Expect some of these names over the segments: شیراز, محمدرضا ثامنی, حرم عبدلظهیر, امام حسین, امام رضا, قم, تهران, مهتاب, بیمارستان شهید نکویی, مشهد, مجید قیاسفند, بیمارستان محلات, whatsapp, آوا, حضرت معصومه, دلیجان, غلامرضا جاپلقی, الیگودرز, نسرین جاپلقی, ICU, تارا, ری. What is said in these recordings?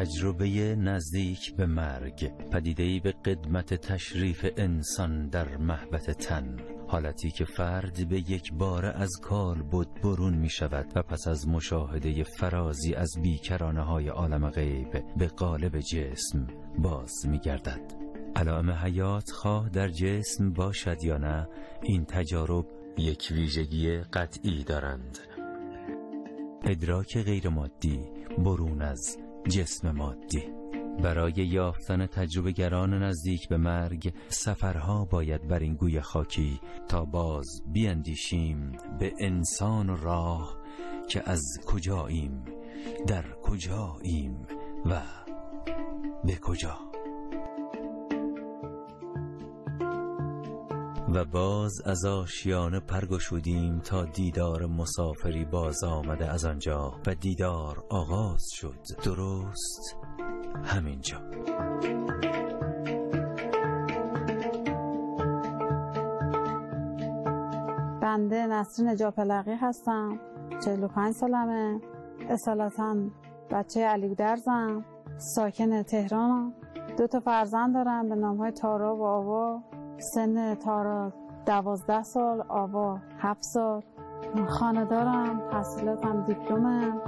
تجربه نزدیک به مرگ، پدیده‌ای به قدمت تشریف انسان در محبت تن، حالتی که فرد به یک باره از کالبد برون می شود و پس از مشاهده فرازی از بیکرانه های عالم غیب به قالب جسم باز می گردد. علائم حیات خواه در جسم باشد یا نه، این تجارب یک ویژگی قطعی دارند: ادراک غیر مادی برون از جسم مادی. برای یافتن تجربه‌گران نزدیک به مرگ سفرها باید بر این گوی خاکی تا باز بیندیشیم به انسان و راه که از کجاییم، در کجاییم و به کجا. و باز از آشیانه پرگشودیم تا دیدار مسافری باز آمده از آنجا، و دیدار آغاز شد درست همینجا. بنده نسرین جاپلقی هستم، 45 سالمه، اصالتاً بچه الیگودرزم، ساکن تهرانم. دو تا فرزند دارم به نام‌های تارا و آوا. سن تارا 12 سال، آوا 7 سال. خانه‌دارم، تحصیلاتم دیپلمم.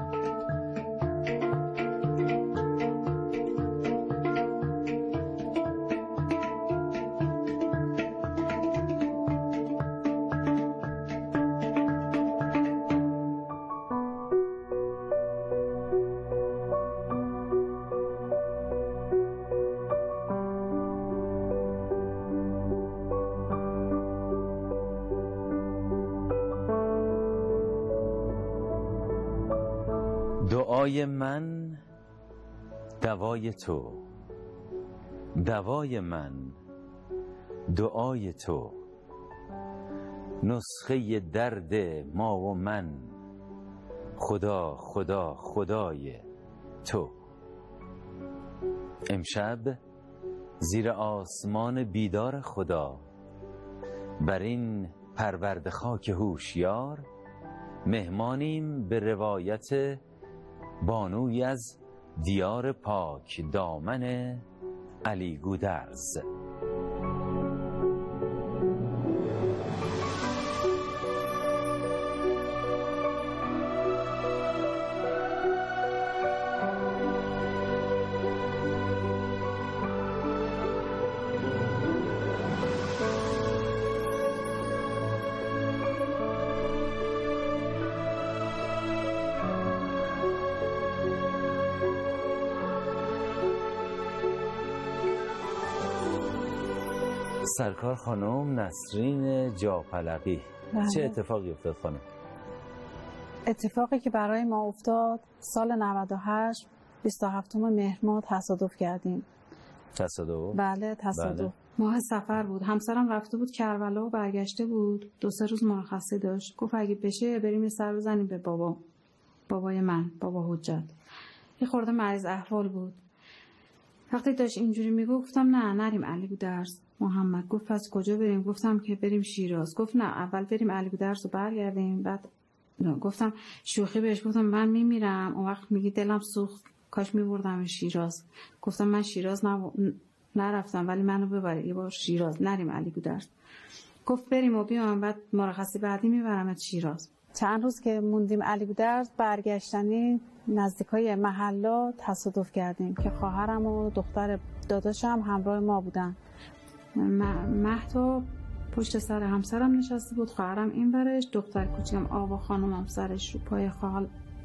دعای من دوای تو، دوای من دعای تو، نسخه درد ما و من، خدا خدا خدای تو. امشب زیر آسمان بیدار خدا، بر این پرورد خاک هوشیار، مهمانیم به روایت بانوی از دیار پاک دامن الیگودرز. سرکار خانم نسرین جاپلقی، چه اتفاقی افتاد خانم؟ اتفاقی که برای ما افتاد، سال 98 27 مهر ما تصادف کردیم. تصادف؟ بله تصادف. بله. ماه سفر بود، همسرم رفته بود کربلا و برگشته بود، دو سه روز مرخصی داشت. گفت اگه بشه بریم یه سر بزنیم به بابای من، بابا حجت. یه خورده مریض احوال بود. وقتی داشت اینجوری میگفت گفتم نه نریم الیگودرز. محمد گفت پس کجا بریم؟ گفتم که بریم شیراز. گفت نه اول بریم الیگودرز رو برگردیم. بعد گفتم شوخی بهش گفتم من میمیرم اون وقت میگی دلم سوخت کاش میبردم شیراز. گفتم من شیراز نرفتم ولی منو ببرید یه بار شیراز، نریم الیگودرز. گفت بریم و بیام بعد مرخصی بعدی میبرمت شیراز. چند روز که موندیم الیگودرز برگشتنی نزدیکای محلات تصادف کردیم که خواهرم و دختر داداشم همراه ما بودن. مهتاب پشت سر همسرم نشسته بود، خواهرم این برش، دختر کوچیکم آوا خانومم سرش رو پای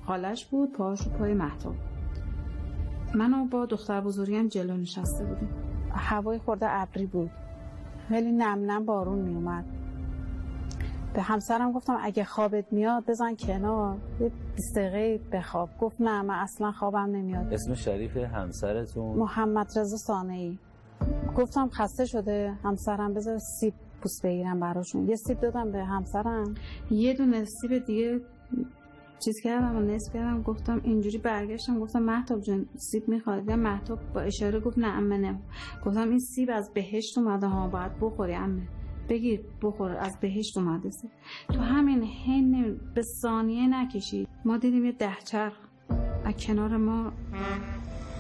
خالش بود، پاهاش رو پای مهتاب. منو با دختر بزرگم جلو نشسته بودیم. هوای خورده ابری بود ولی نم نم بارون می اومد. به همسرم گفتم اگه خوابت میاد بزن کنار یه 20 دقیقه بخواب. گفت نه من اصلا خوابم نمیاد. اسم شریف همسرتون؟ محمدرضا ثامنی. گفتم خسته شده همسرم، بذار سیب پوست بگیرم براشون. یه سیب دادم به همسرم، یه دونه سیب دیگه چیز کردم و نصف کردم. گفتم اینجوری برگشتم گفتم مهتاب جان سیب می‌خواد؟ مهتاب با اشاره گفت نه عمه نه. گفتم این سیب از بهشت اومده ها، باید بخوری عمه، بگیر بخور، از بهشت اومده سیب. تو همین حین به ثانیه نکشید ما دیدیم یه دهچرخ از کنار ما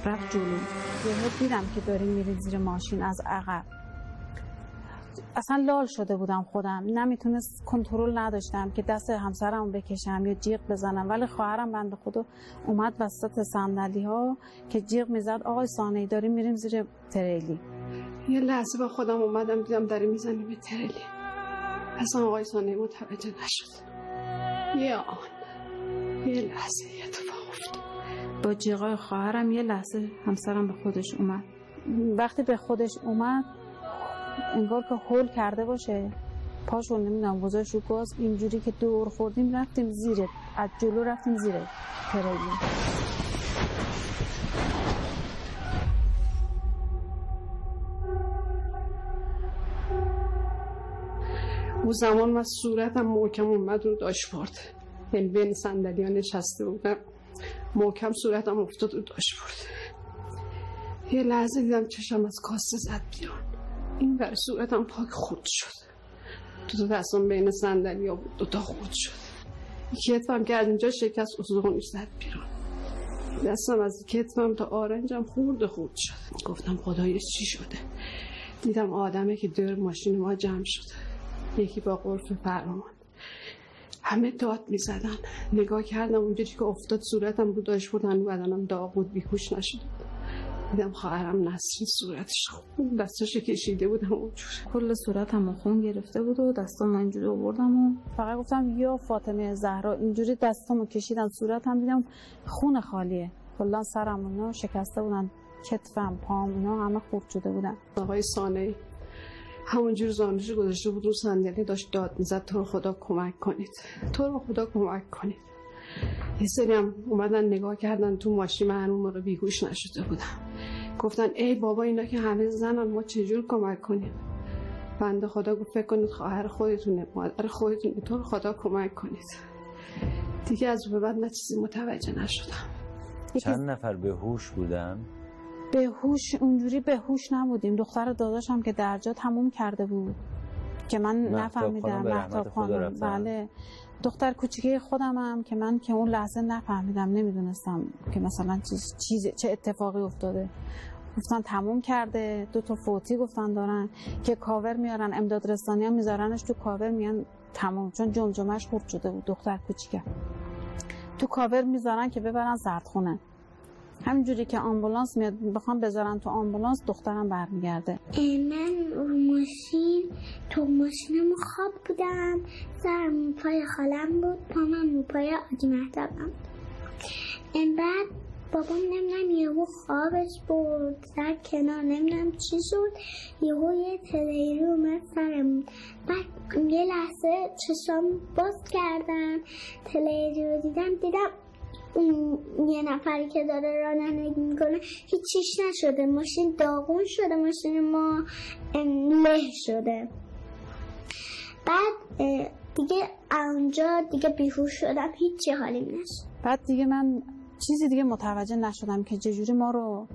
رفت جلو. یهو دیدم که داری میری زیر ماشین از عقب. اصلا لال شده بودم خودم، نمیتونست کنترل نداشتم که دست همسرمو بکشم یا جیغ بزنم، ولی خواهرم بنده خدا اومد وسط صندلی‌ها که جیغ میزد آقای ثانیه داریم میریم زیر تریلی. یه لحظه با خودم اومدم دیدم داریم میزنیم به تریلی، اصلا آقای ثانیه متوجه نشد. یه آن، یه لحظه یه اتفاق افتاد. با جیغای خواهرم یه لحظه همسرم به خودش اومد. وقتی به خودش اومد انگار که هول کرده باشه، پاشو نمیدونم گذاشت رو گاز، اینجوری که دور خوردیم رفتیم زیره، از جلو رفتیم زیره تریلی. اون زمان من صورتم محکم اومد رو داشبورد، یعنی بین صندلی‌ها نشسته بودم، محکم صورتم افتاد رو داشبورد. یه لحظه دیدم چشم از کاسه زد بیرون، این بر صورتم پاک خورد شد. دو تا دستم بین صندلی‌ها بود، دوتا خورد شد. یکی کتفم که از اینجا شکست عضلاتش زد بیرون. دستم از کتفم تا آرنجم خورد شد. گفتم خدایش چی شده؟ دیدم آدمه که دور ماشین ما جمع شده. یکی با قرفه فرمان. همه داد می‌زدن. نگاه کردم اونجوری که افتاد صورتم بود داشبورد، هنو بدنم داغ بود، بیهوش نشده. دیدم خواهرم نسرین صورتش خون، دستش کشیده بودم اونجور، کل صورتم خون گرفته بود و دستام اینجوری آوردم و فقط گفتم یا فاطمه زهرا، اینجوری دستامو کشیدم صورتم، دیدم خون خالیه، کلا سرم اونا شکسته بودن، کتفم، پام، اینا همه خورد شده بودن. آقای ثانیه همونجور زانوش گذاشته بود رو صندلی، داشت داد میزد تو رو خدا کمک کنید، تو رو خدا کمک کنید. یه سری هم اومدن نگاه کردن تو ماشین، من اون رو بیهوش نشده بودم، گفتن ای بابا اینا که همه زنن، ما چجور کمک کنیم؟ بنده خدا گفت فکر کنید خواهر خودتونه، مادر خودتونه، تو رو خدا کمک کنید. دیگه از به بعد من چیزی متوجه نشدم. چند نفر بیهوش بودن؟ بهوش اونجوری بهوش نبودیم، دختر داداشم که درجا تموم کرده بود که من نفهمیدم، مهتاب خانم، بله دختر کوچیکه خودمم که من که اون لحظه نفهمیدم، نمیدونستم که مثلا چیز چه اتفاقی افتاده. گفتن تموم کرده، دو تا فوتی گفتن دارن که کاور میارن، امداد رسانی هم میذارنش تو کاور، میان تموم، چون جمجمه‌اش خورد شده بود، دختر کوچیکه تو کاور میذارن که ببرن زردخونه. همینجوری که آمبولانس میاد بخوام بذارن تو آمبولانس، دخترم برمیگرده. من تو ماشینم خواب بودم، سرم پای خالم بود، پامم پای آجی مهتابم. بعد بابام نمیدونم یهو خوابش برد، سر کنار نمیدونم چی شد، یهو یه تریلی اومد سرم. بعد یه لحظه چشام باز کردم، تریلی رو دیدم یه نفری که داره رانندگی میکنه هیچیش نشده، ماشین داغون شده، ماشین ما له شده. بعد دیگه اونجا دیگه بیهوش شدم، هیچی حالیم نشد. بعد دیگه من چیزی دیگه متوجه نشدم که چجوری ما رو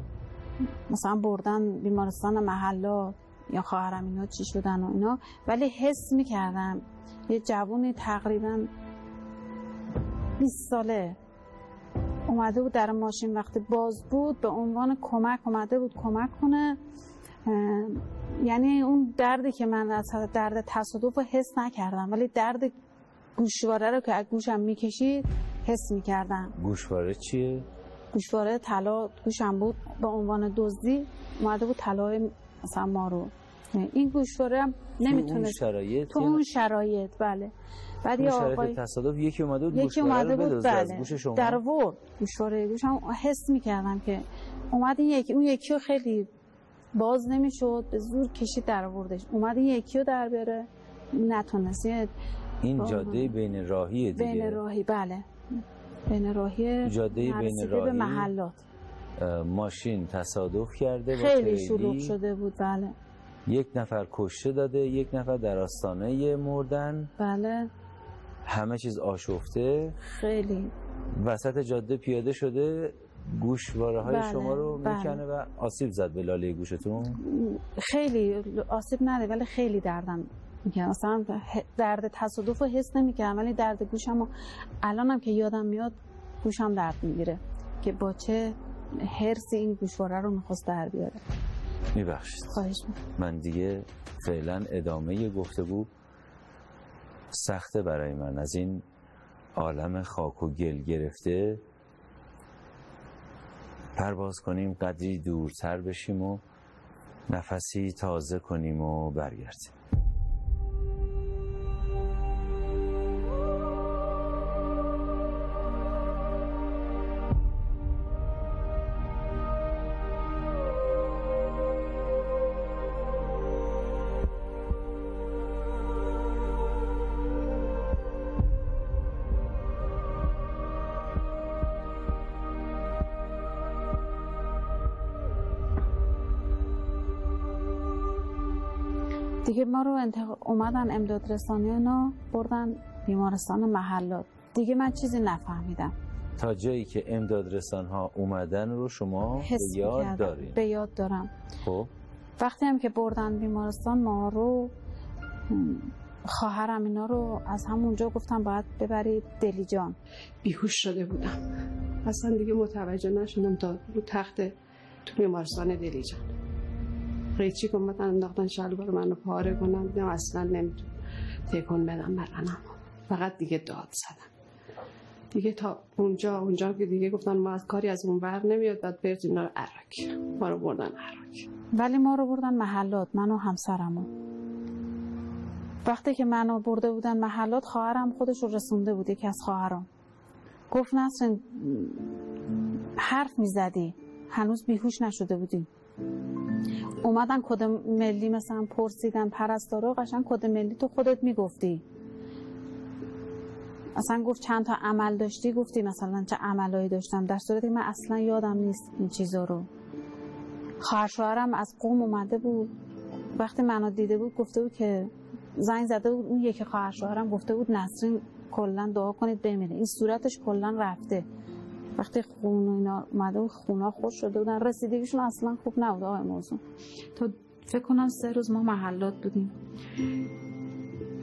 مثلا بردن بیمارستان محلات یا خواهرم اینا چی شدن و اینا، ولی حس میکردم یه جوون تقریبا 20 ساله اومده بود در ماشین، وقتی باز بود به عنوان کمک اومده بود کمک کنه، یعنی اون دردی که من از درد تصادف رو حس نکردم، ولی درد گوشواره رو که از گوشم میکشید حس میکردم. گوشواره چیه؟ گوشواره طلا گوشم بود، به عنوان دزدی اومده بود طلای مثلا ما رو، این گوشواره هم نمیتونه تو اون شرایط، بله. بعد یه آقای تصادف یکی اومده بود گوشواره رو بدزد از گوش شما، در ورد گوشواره گوشم حس می‌کردم که اومد، این یکی اون یکی رو خیلی باز نمیشد، به زور کشید در آوردش، اومد این یکی رو در بیاره نتونست. این جاده بین راهی دیگه، بین راهی، بله بین راهی، جاده بین راهی به محلات، ماشین تصادف کرده، خیلی شلوغ شده بود، بله. یک نفر کشته داده، یک نفر در آستانه مردن، بله. همه چیز آشفته، خیلی وسط جاده پیاده شده، گوشواره های بله. شما رو میکنه و آسیب زد به لاله گوشتون؟ خیلی آسیب نده، ولی خیلی دردم میکنه، اصلا درد تصادف رو حس نمیکنم، ولی درد گوشم رو الانم که یادم میاد گوشم درد میگیره که با چه هرس این گوشواره رو میخواست در بیاره. میبخشید. خواهش میکنم. من دیگه فعلا ادامه گفتگو سخته برای من، از این عالم خاک و گل گرفته. پرواز کنیم، قدری دورتر بشیم و نفسی تازه کنیم و برگردیم. دیگه ما رو اومدن امداد رسانیانا بردن بیمارستان محلات. دیگه من چیزی نفهمیدم. تا جایی که امداد رسانها اومدن رو شما به یاد دارین؟ به یاد دارم. خب وقتی هم که بردن بیمارستان ما رو، خواهرم اینا رو از همونجا گفتم باید ببرید دلیجان. بیهوش شده بودم، اصلا دیگه متوجه نشدم تا تخت تو بیمارستان دلیجان. قیچی کمتن انداختن شلوار منو پاره کنم، نه اصلا نمیتون تکون بدم برنم، فقط دیگه داد زدم دیگه. تا اونجا که دیگه گفتن ما از کاری از اون ور نمیاد، باید برد اینا رو عراق. ما رو بردن عراق، ولی ما رو بردن محلات، من و همسرمو. وقتی که منو برده بودن محلات، خواهرم خودش رو رسونده بود. یکی از خواهرام گفت نسرین حرف میزدی، هنوز بیهوش نشده بودی. اومدن کد ملی مثلا پرسیدن، پرستارا قشنگ کد ملی تو خودت میگفتی. اصلا گفت چند تا عمل داشتی، گفتی مثلا چه عملایی داشتم، در صورتی من اصلا یادم نیست این چیزا رو. خواهر شوهرم از قم اومده بود، وقتی منو دیده بود گفته بود که زنگ زده بود، اون یکی خواهر شوهرم گفته بود نسرین کلا دعا کنید بمیره، این صورتش کلا رفته. وقتی خون اینا اومده و خونا خود شده بودن، رسیدگیشون اصلا خوب نبود آقای موضوع. تا فکر کنم 3 روز ما محلات بودیم.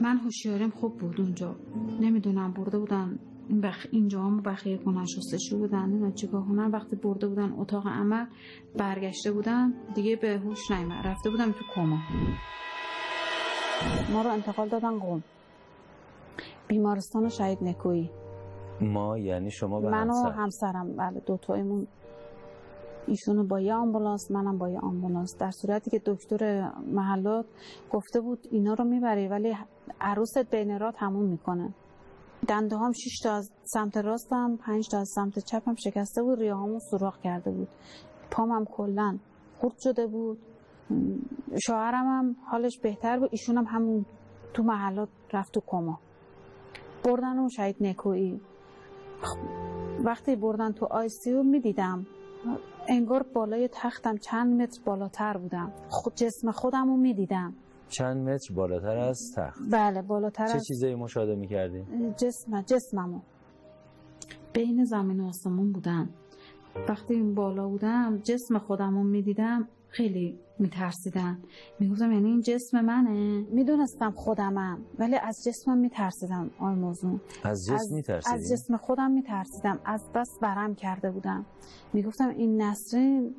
من هوشیاریم خوب بود اونجا، نمیدونم برده بودن اینجا هم بخیه کنن، شستشو بودن نه چیکار کنن. وقتی برده بودن اتاق عمل برگشته بودن دیگه به هوش نیامد، رفته بودم تو کما. ما رو انتقال دادن قم، بیمارستان شهید نکویی. ما یعنی شما و من و همسرم، بله دوتایمون. ایشونو با یه آمبولانس، منم با یه آمبولانس، در صورتی که دکتر محلات گفته بود اینا رو میبری ولی عروست بین راه تموم میکنه. دنده هم 6 تا از سمت راستم، 5 تا از سمت چپم شکسته بود، ریه‌هامو سوراخ کرده بود، پامم کلا خورد شده بود. شوهرم هم حالش بهتر بود، ایشونم همون تو محلات رفت تو کما. بردن اون شهید نکویی. وقتی بردن تو ICU میدیدم انگار بالای تختم چند متر بالاتر بودم، جسم خودم رو میدیدم چند متر بالاتر از تخت. بله بالاتر. چه چیزایی مشاهده میکردی؟ جسممو بین زمین و آسمون بودم. وقتی این بالا بودم جسم خودم رو میدیدم، خیلی میترسیدم، میگفتم یعنی این جسم منه. میدونستم خودمم ولی از جسمم میترسیدم آی موضوع. از جسم میترسیدم؟ از جسم خودم میترسیدم، از بس برم کرده بودم. میگفتم این نسرین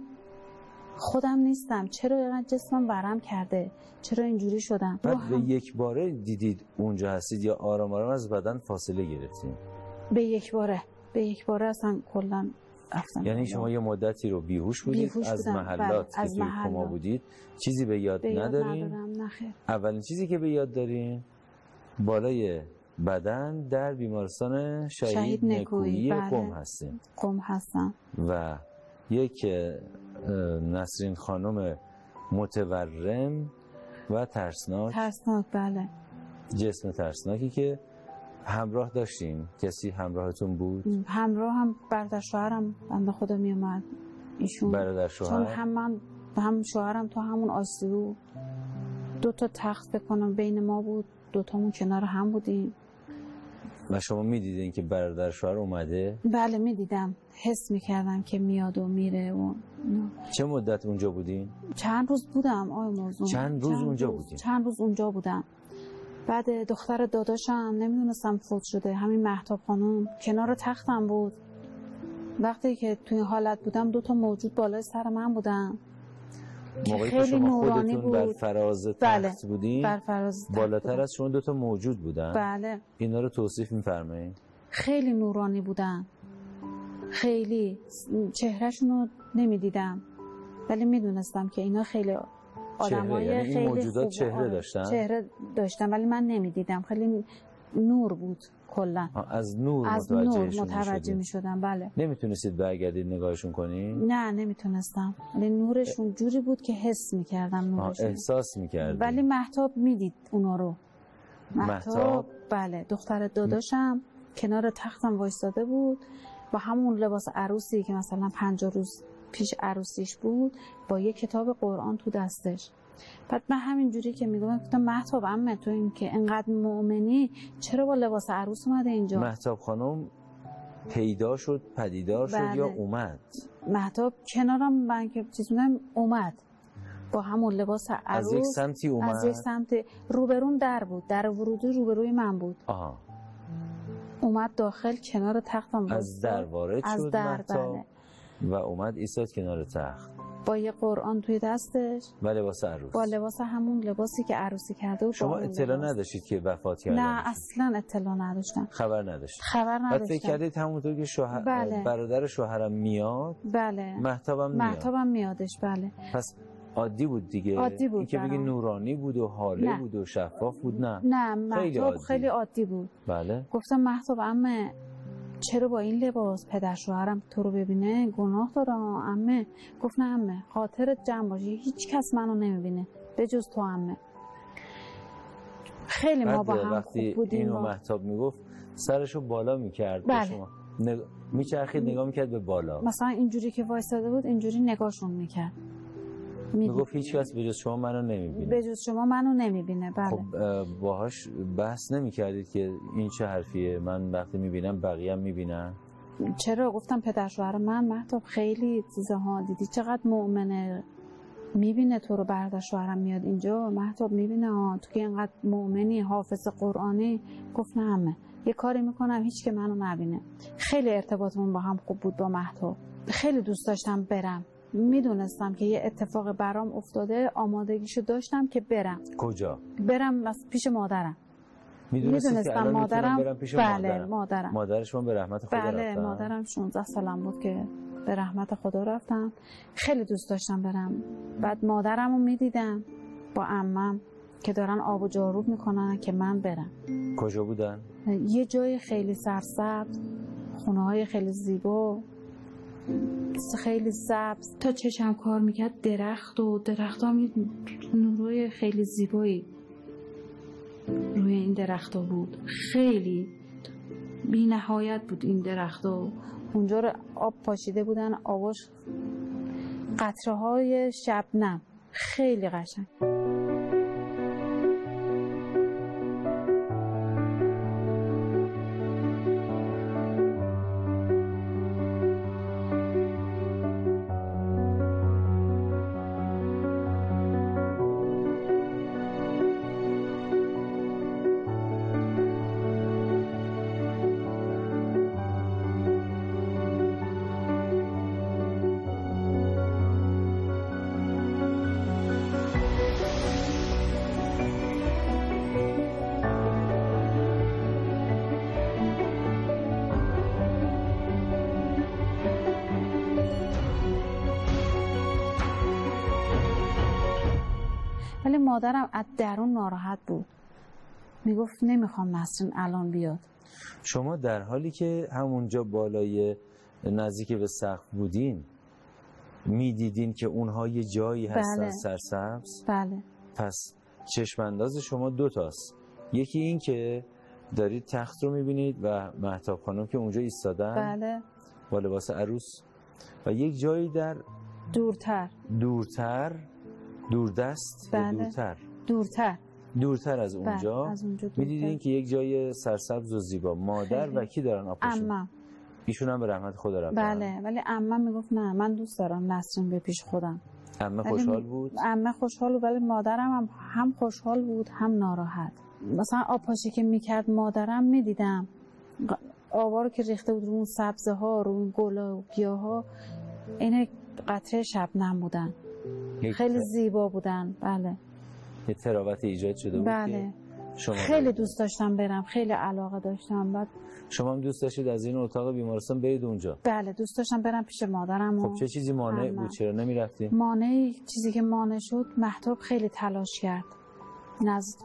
خودم نیستم، چرا اینقدر جسمم برم کرده، چرا اینجوری شدم. بعد به یک باره دیدید اونجا هستید یا آرام آرام از بدن فاصله گرفتید؟ به یک باره اصلا کلا. یعنی شما یه مدتی رو بیهوش بودید، از محلات که توی کما بودید چیزی به یاد ندارین؟ اولین چیزی که به یاد دارین بالای بدن در بیمارستان شهید نکویی قم هستیم. قم هستم و یک نسرین خانم متورم و ترسناک. بله جسم ترسناکی که همراه داشتین؟ کسی همراهتون بود؟ همراه هم برادر شوهرم بنده خدا می اومد. ایشون برادر شوهر، چون هم من هم شوهرم تو همون آسیو 2 تا تخت بکنم بین ما بود، 2 تامون کنار هم بودیم. و شما میدیدین که برادر شوهر اومده؟ بله میدیدم، حس میکردم که میاد و میره. و چه مدت اونجا بودین؟ چند روز بودم آقای موضوع. چند روز اونجا بودم. بعد دختر داداشم نمیدونستم فوت شده، همین مهتاب خانم کنار تختم بود. وقتی که تو این حالت بودم دو تا موجود بالای سر من بودن. موقعی که شما خودتون بر فراز تخت بودین، بر فراز تخت بالاتر از شما دو تا موجود بودن. بله. اینا رو توصیف می‌فرمایید؟ خیلی نورانی بودن، خیلی چهرهشون رو نمی‌دیدم ولی می‌دونستم که اینا خیلی آدمای یعنی خیلی موجودات چهره داشتن. چهره داشتن ولی من نمی‌دیدم، خیلی نور بود کلا. از نور متوجه می‌شدم. بله. نمیتونستید برگردید نگاهشون کنی؟ نه نمیتونستم. ولی نورشون جوری بود که حس می‌کردم نورشون. احساس می‌کردم. ولی مهتاب میدید اونا رو. مهتاب بله، دختر داداشم کنار تختم وایساده بود و همون لباس عروسی که مثلا 50 روز پیش عروسیش بود با یه کتاب قرآن تو دستش. بعد من همین جوری که میگفتم مهتاب عمه تو این که انقدر مؤمنی چرا با لباس عروس اومده اینجا؟ مهتاب خانم پیدا شد، پدیدار شد؟ بله. یا اومد مهتاب کنارم من که چیزونم اومد با همون لباس عروس. از یک سمتی اومد؟ از یک سمت روبرون در بود، در ورودی روبروی من بود. آها. اومد داخل کنار تختم بود. از در وارد شد مهتاب و اومد ایستاد کنار تخت با یه قرآن توی دستش و لباس عروس، با لباس همون لباسی که عروسی کرده بود. شما اطلاع نداشتید که وفات کرده؟ نه اصلا اطلاع نداشتم. خبر نداشتم. فکر کردید همونطور که شوهر بله. برادر شوهرم میاد بله مهتابم میادش بله. پس عادی بود دیگه، عادی بود که بگی نورانی بود و حاله بود و شفاف بود. نه مهتاب خیلی عادی بود. بله. گفتم مهتاب عمه چرا با این لباس؟ پدر شوهرم تو رو ببینه گناه داره عمه. گفت نه عمه خاطرت جمع باشه هیچ کس منو نمیبینه به جز تو عمه. خیلی ما با هم خوب بودیم. اینو مهتاب میگفت سرشو بالا میکرد. بله. شما میچرخید نگاه میکرد به بالا، مثلا اینجوری که وایساده بود اینجوری نگاهشون میکرد. میگفت هیچ کس به جز شما منو نمیبینه. به جز شما منو نمیبینه. بله. خب باهاش بحث نمیکردید که این چه حرفیه؟ من وقتی میبینم بقیه هم میبینن. چرا؟ گفتم پدر شوهر من مهتاب خیلی چیزها دیدی، چقدر مؤمنه، میبینه تو رو. برادر شوهرم میاد اینجا مهتاب میبینه تو که اینقدر مؤمنی، حافظ قرآنی. گفت نه همه یه کاری میکنم هیچ که منو نبینه. خیلی ارتباطمون با هم خوب بود با مهتاب. خیلی دوست داشتم برم، میدونستم که یه اتفاق برام افتاده، آمادگیشو داشتم که برم. کجا؟ برم پیش مادرم. میدونستم مادرم برم پیش بله مادرم. مادرشون به رحمت خدا بله رفتن. مادرم 16 سالم بود که به رحمت خدا رفتم. خیلی دوست داشتم برم. بعد مادرمو میدیدم با عمم که دارن آب و جاروب میکنن که من برم. کجا بودن؟ یه جای خیلی سرسبز، خونه‌های خیلی زیبا، خیلی سبز. تا چشم کار میکرد درخت و درخت هم یه نوروی خیلی زیبایی روی این درخت ها بود. خیلی بی نهایت بود این درخت ها. اونجا رو آب پاشیده بودن، آباش قطره های شبنم، خیلی قشنگ. مادرم از درون ناراحت بود، میگفت نمیخوام نسرین الان بیاد. شما در حالی که همونجا بالای نزدیک به سقف بودین میدیدین که اونها یه جایی هستن بله. سرسبز. بله. پس چشم انداز شما دوتاست، یکی این که دارید تخت رو میبینید و مهتاب خانم که اونجا ایستادن بله. با لباس عروس، و یک جایی در دوردست بله. دورتر از اونجا, بله. میدیدین که یک جای سرسبز و زیبا. مادر خیلی. و کی دارن آب پاشون؟ ایشون هم به رحمت خدا رفتن. بله. ولی عمه میگفت نه من دوست دارم نسرین به پیش خودم. عمه خوشحال بود؟ عمه خوشحال بود ولی مادرم هم خوشحال بود هم ناراحت. مثلا آب پاشی که میکرد مادرم میدیدم آوا رو که ریخته بود رو اون سبزه ها، رو اون گلا و گیاه ها، اینا قطره شبنم بودن. خیلی زیبا بودن. بله. یه تراوت ایجاد شده بود. بله. شما خیلی دوست داشتم برم، خیلی علاقه داشتم. بعد شما هم دوست داشتید از این اتاق بیمارستان برید اونجا؟ بله، دوست داشتم برم پیش مادرم. خب چه چیزی مانع بود؟ چرا نمی‌رفتی؟ مانع، چیزی که مانع شد، مهتاب خیلی تلاش کرد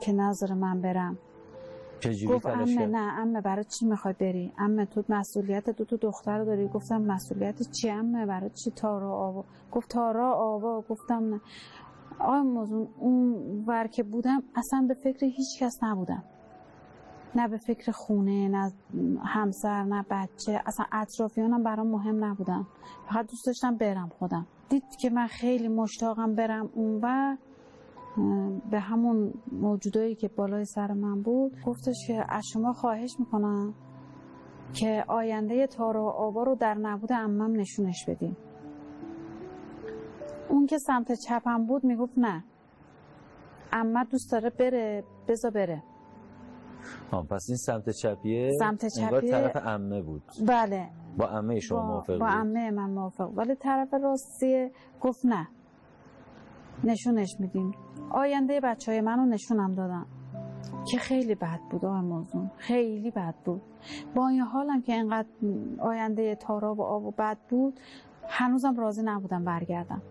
که نظر من برم. چجوری تلاش کرد؟ نه، عمه برای چی میخوای بری؟ عمه تو مسئولیت تو دختر داری. گفتم مسئولیت چی عمه؟ برای چی تارا آوا؟ گفت تارا آوا. گفتم نه. آقای موضوع اون ور که بودم اصلا به فکر هیچ کس نبودم، نه به فکر خونه، نه همسر، نه بچه، اصلا اطرافیانم برام مهم نبودم، فقط دوست داشتم برم خودم. دید که من خیلی مشتاقم برم اون و به همون موجودایی که بالای سر من بود، گفتش که از شما خواهش میکنم که آینده تارا و آوا رو در نبود عمم نشونش بدیم. اون که سمت چپم بود میگفت نه، عمه دوست داره بره، بذار بره. پس این سمت چپیه، انگار طرف عمه بود. بله. با عمه شما موافق بود؟ با عمه من موافق. ولی طرف راستیه گفت نه، نشونش میدیم. آینده بچه های منو نشونم دادن که خیلی بد بود. آقای موضوع خیلی بد بود. با این حالم که اینقدر آینده تارا و آب و بد بود، هنوزم راضی نبودم برگردم.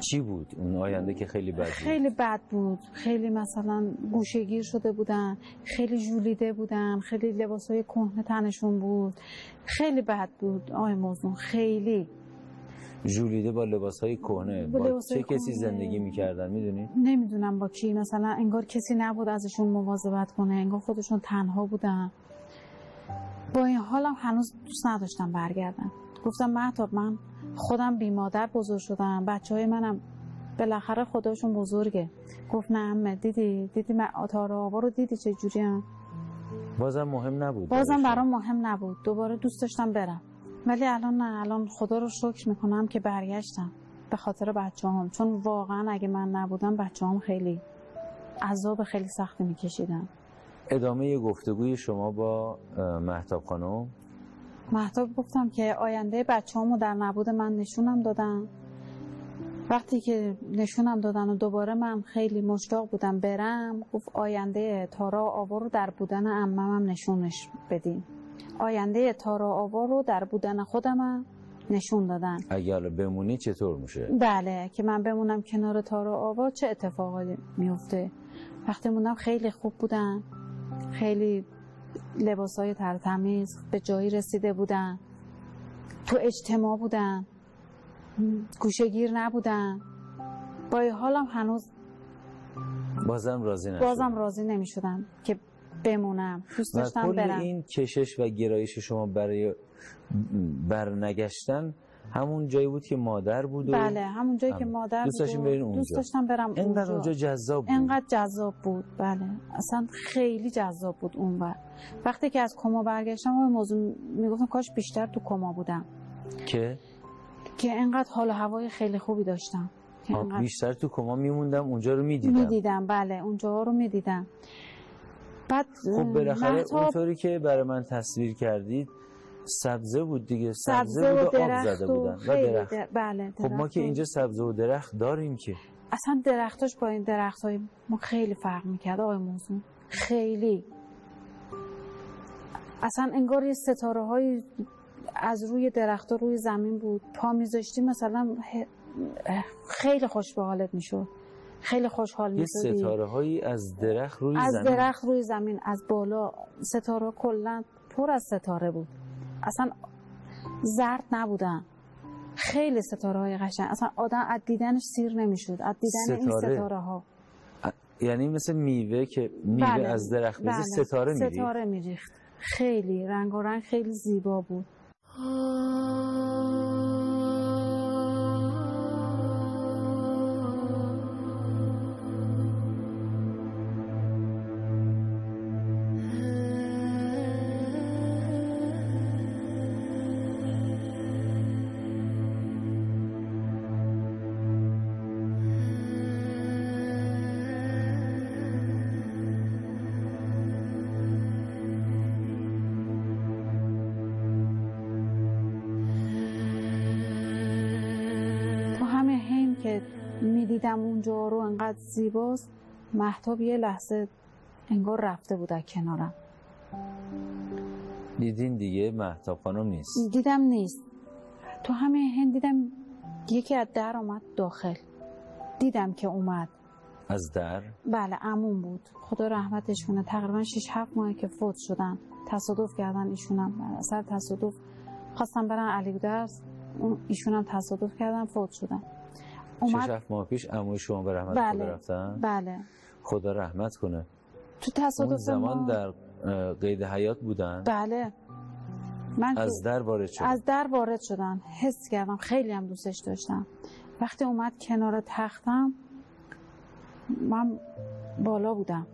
چی بود اون آینده که خیلی بد بود؟ خیلی بد بود، خیلی مثلا گوشه‌گیر شده بودن، خیلی ژولیده بودن، خیلی لباسای کهنه تنشون بود، خیلی بد بود آقای موضوع. خیلی ژولیده با لباسای کهنه. با چه کسی زندگی می‌کردن می‌دونید؟ نمی‌دونم با کی، مثلا انگار کسی نبود ازشون مواظبت کنه، انگار خودشون تنها بودن. با این حالم هنوز دوست نداشتم برگردم. گفتم مهتاب من خودم بی مادر بزرگ شدم، بچه های منم بالاخره خداشون بزرگه. گفت نه عمه، دیدی من تارا آوا رو دیدی چه جوری هم؟ بازم مهم نبود. بازم برام مهم نبود. دوباره دوست داشتم برم. ولی الان نه، الان خدا رو شکر میکنم که برگشتم به خاطر بچه هم. چون واقعا اگه من نبودم بچه هم خیلی عذاب خیلی سختی میکشیدن. ادامه گفتگوی شما با مهتاب خانم؟ مهتاب گفتم که آینده بچه‌هامو در نبود من نشونم دادن. وقتی که نشونم دادن و دوباره من خیلی مشتاق بودم برم، گفت آینده تارا آوا رو در بودن عمم نشونش بدین. آینده تارا آوا رو در بودن خودم نشون دادن. اگه بمونی چطور میشه؟ بله، که من بمونم کنار تارا آوا چه اتفاقی میفته. وقتی موندم خیلی خوب بودن، خیلی لباسای ترتمیز، به جایی رسیده بودن، تو اجتماع بودن، گوشه‌گیر نبودن. با این حالم هنوز بازم راضی نمی‌شدم که بمونم. دوست داشتم برم. کل این کشش و گرایش شما برای برنگشتن همون جایی بود که مادر بود. بله، همون جایی که مادر بود. دوست داشتم برم اونجا. اینقدر اونجا جذاب بود. بله. اصلا خیلی جذاب بود اون وقت. وقتی که از کما برگشتم و موضوع میگفتم کاش بیشتر تو کما بودم. که اینقدر حال و هوای خیلی خوبی داشتم. بیشتر تو کما میموندم، اونجا رو میدیدم. بله، اونجا رو میدیدم. بعد خب بالاخره اونطوری که برای من تصویر کردید سبزه بود دیگه، سبزه بود و آب زده بودن و درخت. بله، درخت. خب ما که اینجا سبزه و درخت داریم که اصلا درختاش با این درختای ما خیلی فرق میکرد آقای موضوع. خیلی اصلا انگار یه ستاره های از روی درختا روی زمین بود، پا میذاشتی مثلا خیلی خوش به حالت میشد، خیلی خوشحال میشدی. یه ستاره هایی از درخت روی زمین، از بالا ستاره کلا پر از ستاره بود، اصلا زرد نبودن، خیلی ستاره های قشنگ، اصلا آدم از دیدنش سیر نمیشد، از دیدن این ستاره ها. یعنی مثل میوه که میوه از درخت میزه ستاره میریخت. خیلی رنگارنگ، خیلی زیبا بود. که میدیدم اونجا رو انقدر زیباست، مهتاب یه لحظه انگار رفته بود از کنارم. دیدین دیگه مهتاب خانم نیست؟ دیدم نیست. تو همین هند دیدم یکی از در اومد داخل. دیدم که اومد از در؟ بله، عموم بود، خدا رحمتشونه. تقریبا 6-7 ماه که فوت شدن، تصادف کردن ایشونم. اثر تصادف خواستم برن الیگودرز، ایشونم تصادف کردن فوت شدن. 6-7 ماه پیش عموی شما به رحمت بله. خدا رفتن؟ بله. خدا رحمت کنه. تو تصادف اون زمان ما... در قید حیات بودن؟ بله. من از در وارد شدم. از در وارد شدم، حس کردم، خیلی هم دوستش داشتم. وقتی اومد کنار تختم من بالا بودم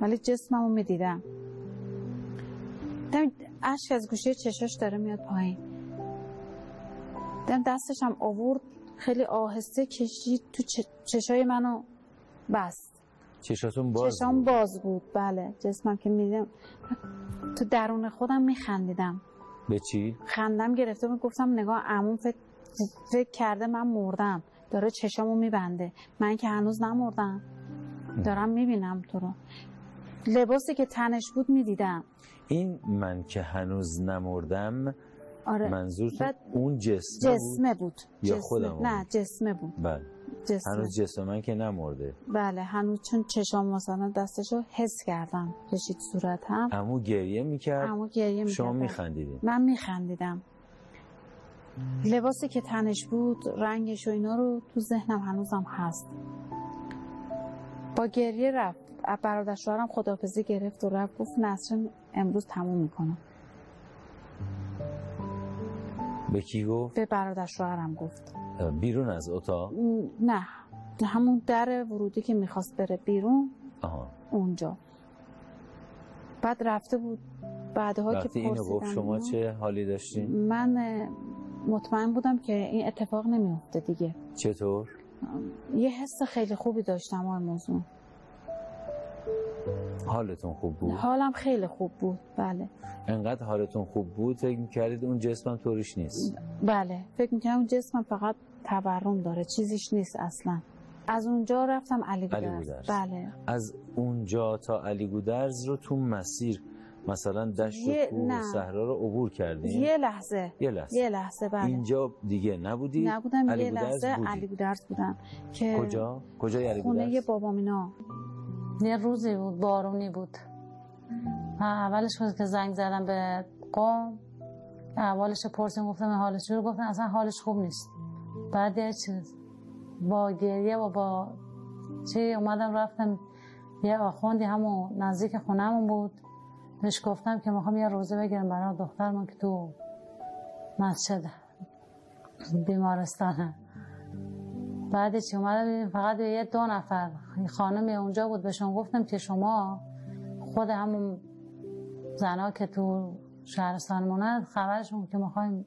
ولی جسممو میدیدم. دیدم اشک از گوشه چشاش داره میاد پایین. دیدم دستشم آورد، خیلی آهسته کشید تو چشای منو بست. چشاتون باز؟ چشام باز بود، بله. جسمم که میدیدم، تو درون خودم میخندیدم. به چی؟ خندم گرفته بود. گفتم نگاه عموم فکر کرده من مردم، داره چشامو میبنده، من که هنوز نمردم، دارم میبینم تو رو. لباسی که تنش بود میدیدم. این من که هنوز نمردم، آره. منظورتون اون جسمه بود؟ جسمه بود یا خودم؟ نه جسمه بود، بله. جسمه. هنوز جسم من که نمرده، بله. هنوز چون چشام مثلا دستشو حس کردم کشید صورتم. عمو گریه میکرد، شما میخندیدید؟ من میخندیدم. لباسی که تنش بود، رنگش و اینا رو تو ذهنم هنوزم هست. با گریه رفت. برادر شوهرم خداحافظی گرفت و رفت. گفت نسرین امروز تموم میکنم. به کی گفت؟ به برادر شوهرم گفت. بیرون از اتاق؟ نه، همون در ورودی که میخواست بره بیرون. آها. اونجا بعد رفته بود. بعدها که پرسیدم اینو گفت، شما چه حالی داشتین؟ من مطمئن بودم که این اتفاق نمیفته دیگه. چطور؟ یه حس خیلی خوبی داشتم آن موضوع. حالتون خوب بود؟ حالم خیلی خوب بود، بله. انقدر حالتون خوب بود فکر می‌کردید اون جسمم طوریش نیست؟ بله، فکر می‌کردم اون جسمم فقط تورم داره، چیزیش نیست اصلا. از اونجا رفتم الیگودرز. بله. از اونجا تا الیگودرز رو تو مسیر مثلا دشت و کوه و صحرا رو عبور کردیم. یه لحظه بله. اینجا دیگه نبودی؟ نبودم. یه لحظه الیگودرز بودم. که کجا؟ کجای الیگودرز؟ خونه بابامینا. یه روزی بود، بارونی بود. اولش بود که زنگ زدم به قم، اولش پرسیم، گفتم حالش چطور؟ گفتن اصلا حالش خوب نیست. بعد یه چیز با گریه و با چی اومدم رفتم یه آخوندی همون نزدیک خونمون بود. بهش گفتم که میخوام یه روزه بگیرم برای دخترم که تو مشهد بیمارستانه. بعد چی اومدم فقط یه 2 نفر خانمی اونجا بود. بهشون گفتم که شما خود همون زنها که تو شهرستان مونن خبرشون که میخوایم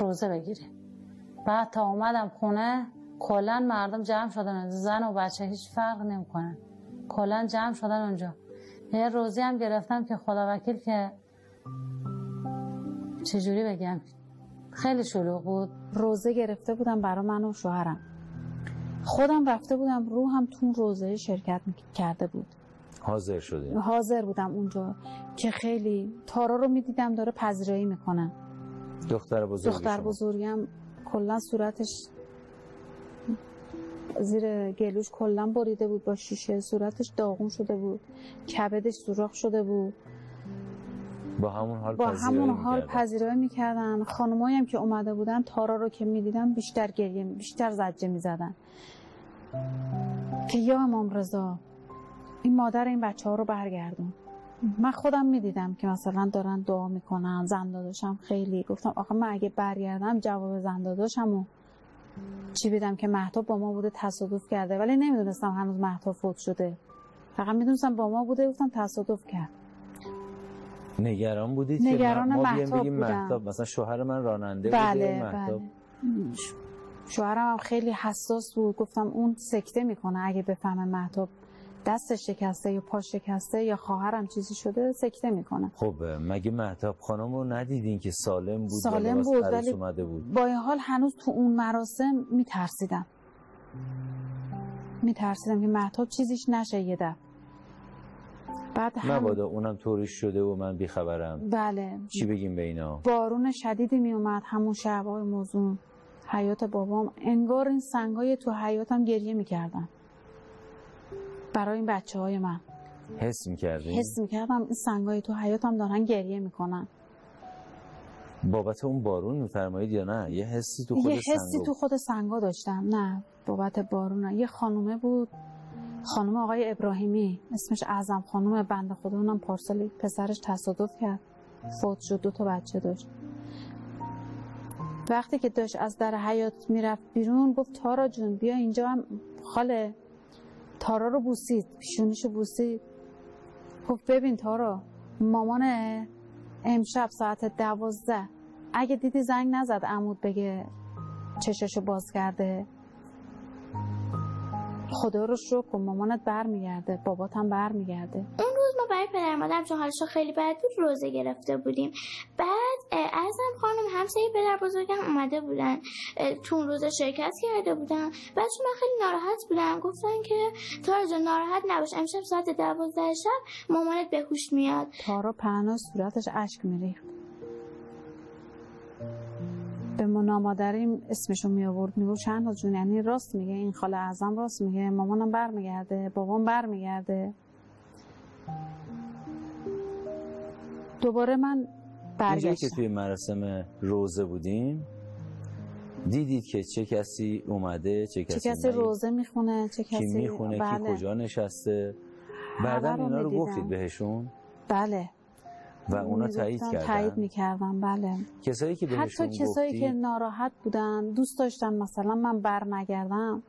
روزه بگیریم. بعد تا اومدم خونه کلا مردم جمع شدن، زن و بچه هیچ فرق نمیکنه، کلا جمع شدن اونجا. یه روزی هم گرفتم که خدا وکیل که چجوری بگم، خیلی شلوغ بود. روزه گرفته بودم برای من و شوهرم. خودم رفته بودم، روحم تو روزه شرکت کرده بود. حاضر شدیم. حاضر بودم اونجا که خیلی تارا رو میدیدم داره پذیرایی میکنه. دختر بزرگم کلا صورتش زیر گلوش کلا بریده بود با شیشه، صورتش داغون شده بود، کبدش سوراخ شده بود. با همون حال پذیرایی میکردن. خانمایی هم که اومده بودن تارا رو که میدیدن بیشتر گریه، بیشتر زجه میزدن که یا امام رضا این مادر این بچه ها رو برگردون. من خودم میدیدم که مثلا دارن دعا میکنن. زن داداشم خیلی گفتم آخه من اگه برگردم جواب زن داداشمو چی بدم که مهتاب با ما بوده تصادف کرده، ولی نمیدونستم هنوز مهتاب فوت شده، فقط میدونستم با ما بوده. گفتم تصادف کرد. نگران بودید که ما بگیم مهتاب مثلا شوهر من راننده بوده؟ مهتاب بله. شوهرم هم خیلی حساس بود. گفتم اون سکته میکنه اگه بفهمه مهتاب دست شکسته یا پا شکسته یا خواهرم چیزی شده سکته میکنه. خب مگه مهتاب خانم رو ندیدین که سالم بود؟ سالم بود ولی با این حال هنوز تو اون مراسم میترسیدم که مهتاب چیزیش نشه یه دفعه. مبادا اونم طوریش شده و من بیخبرم. بله چی بگیم به اینا؟ بارون شدیدی میومد همون شبای موزون. حیات بابام انگار این سنگای تو حیاتم گریه میکردن برای این بچه های من. حس میکردیم؟ حس میکردم این سنگای تو حیاتم دارن گریه میکنن بابت اون بارون میفرمایید یا نه؟ یه حسی تو خود سنگا؟ یه حسی تو خود سنگا داشتم، نه بابت بارون. یه خانومه بود، خانم آقای ابراهیمی، اسمش اعظم خانم بنده خدا، اونم پارسال پسرش تصادف کرد فوت شد، دو تا بچه داشت. وقتی که داشت از در حیات میرفت بیرون گفت تارا جون بیا اینجا. هم خاله تارا رو بوسید، پیشونیشو بوسید، گفت ببین تارا مامانه امشب ساعت 12 اگه دیدی زنگ نزد عمود بگه چششو باز کرده. خدا رو شکر مامانت برمیگرده، بابات هم برمیگرده. اون روز ما برای پدر مادرم چون حالش خیلی بد بود روزه گرفته بودیم. بعد اعظم خانم همسایه پدر بزرگم اومده بودن تو اون روزه شرکت کرده بودن. بعد چون من خیلی ناراحت بودم گفتن که تارا جان ناراحت نباش، امشب ساعت 12 شب مامانت به هوش میاد. تارا پهنا صورتش اشک میریخت. به منامادریم اسمشو می آورد، میگو چند تا جون، یعنی راست میگه این خاله اعظم راست میگه، مامانم برمیگرده، بابام برمیگرده. دوباره من برگشتم. اینجا که توی مراسم روزه بودیم دیدید که چه کسی اومده، چه کسی روزه میخونه، چه کسی میخونه، بله. کی کجا نشسته، بعدا اینا رو گفتید بهشون؟ بله و اونا تایید کردن. تایید میکردن بله. کسایی که بهشون حتی کسایی که ناراحت بودن دوست داشتن مثلا من برنگردم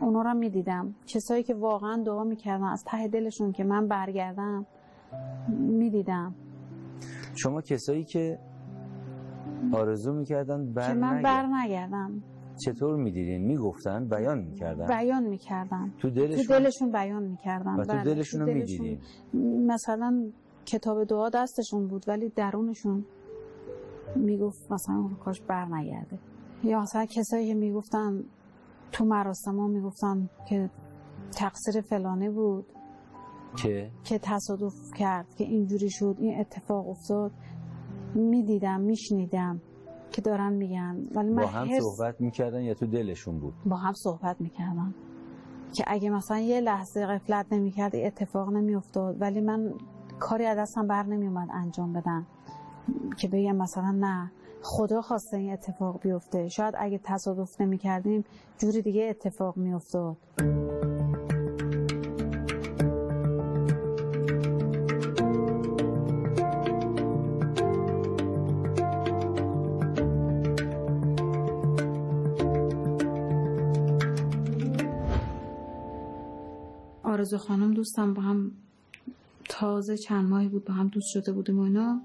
اونا رو میدیدم. کسایی که واقعا دعا میکردن از ته دلشون که من برگردم میدیدم. شما کسایی که آرزو میکردن من برنگردم چطور میدیدین؟ میگفتن؟ بیان میکردن؟ بیان میکردن تو دلشون بیان میکردن و تو دلشون رو میدیدین. مثلا کتاب دعا دستشون بود ولی درونشون میگفت مثلا کاش برنگرده. یا مثلا کسایی که میگفتن تو مراسم ها میگفتن که تقصیر فلانه بود که تصادف کرد، که اینجوری شد، این اتفاق افتاد. میدیدم میشنیدم که دارن میگن. ولی با هم صحبت میکردن یا تو دلشون بود؟ با هم صحبت میکردن که اگه مثلا یه لحظه غفلت نمیکرد اتفاق نمیافتاد. ولی من کاری از دستم بر نمی اومد انجام بدم که بگم مثلا نه خدا خواسته این اتفاق بیفته، شاید اگه تصادف نمی کردیم جوری دیگه اتفاق می افتاد. آرزو خانم دوستم با هم تازه چند ماهی بود با هم دوست شده بودیم و اینا،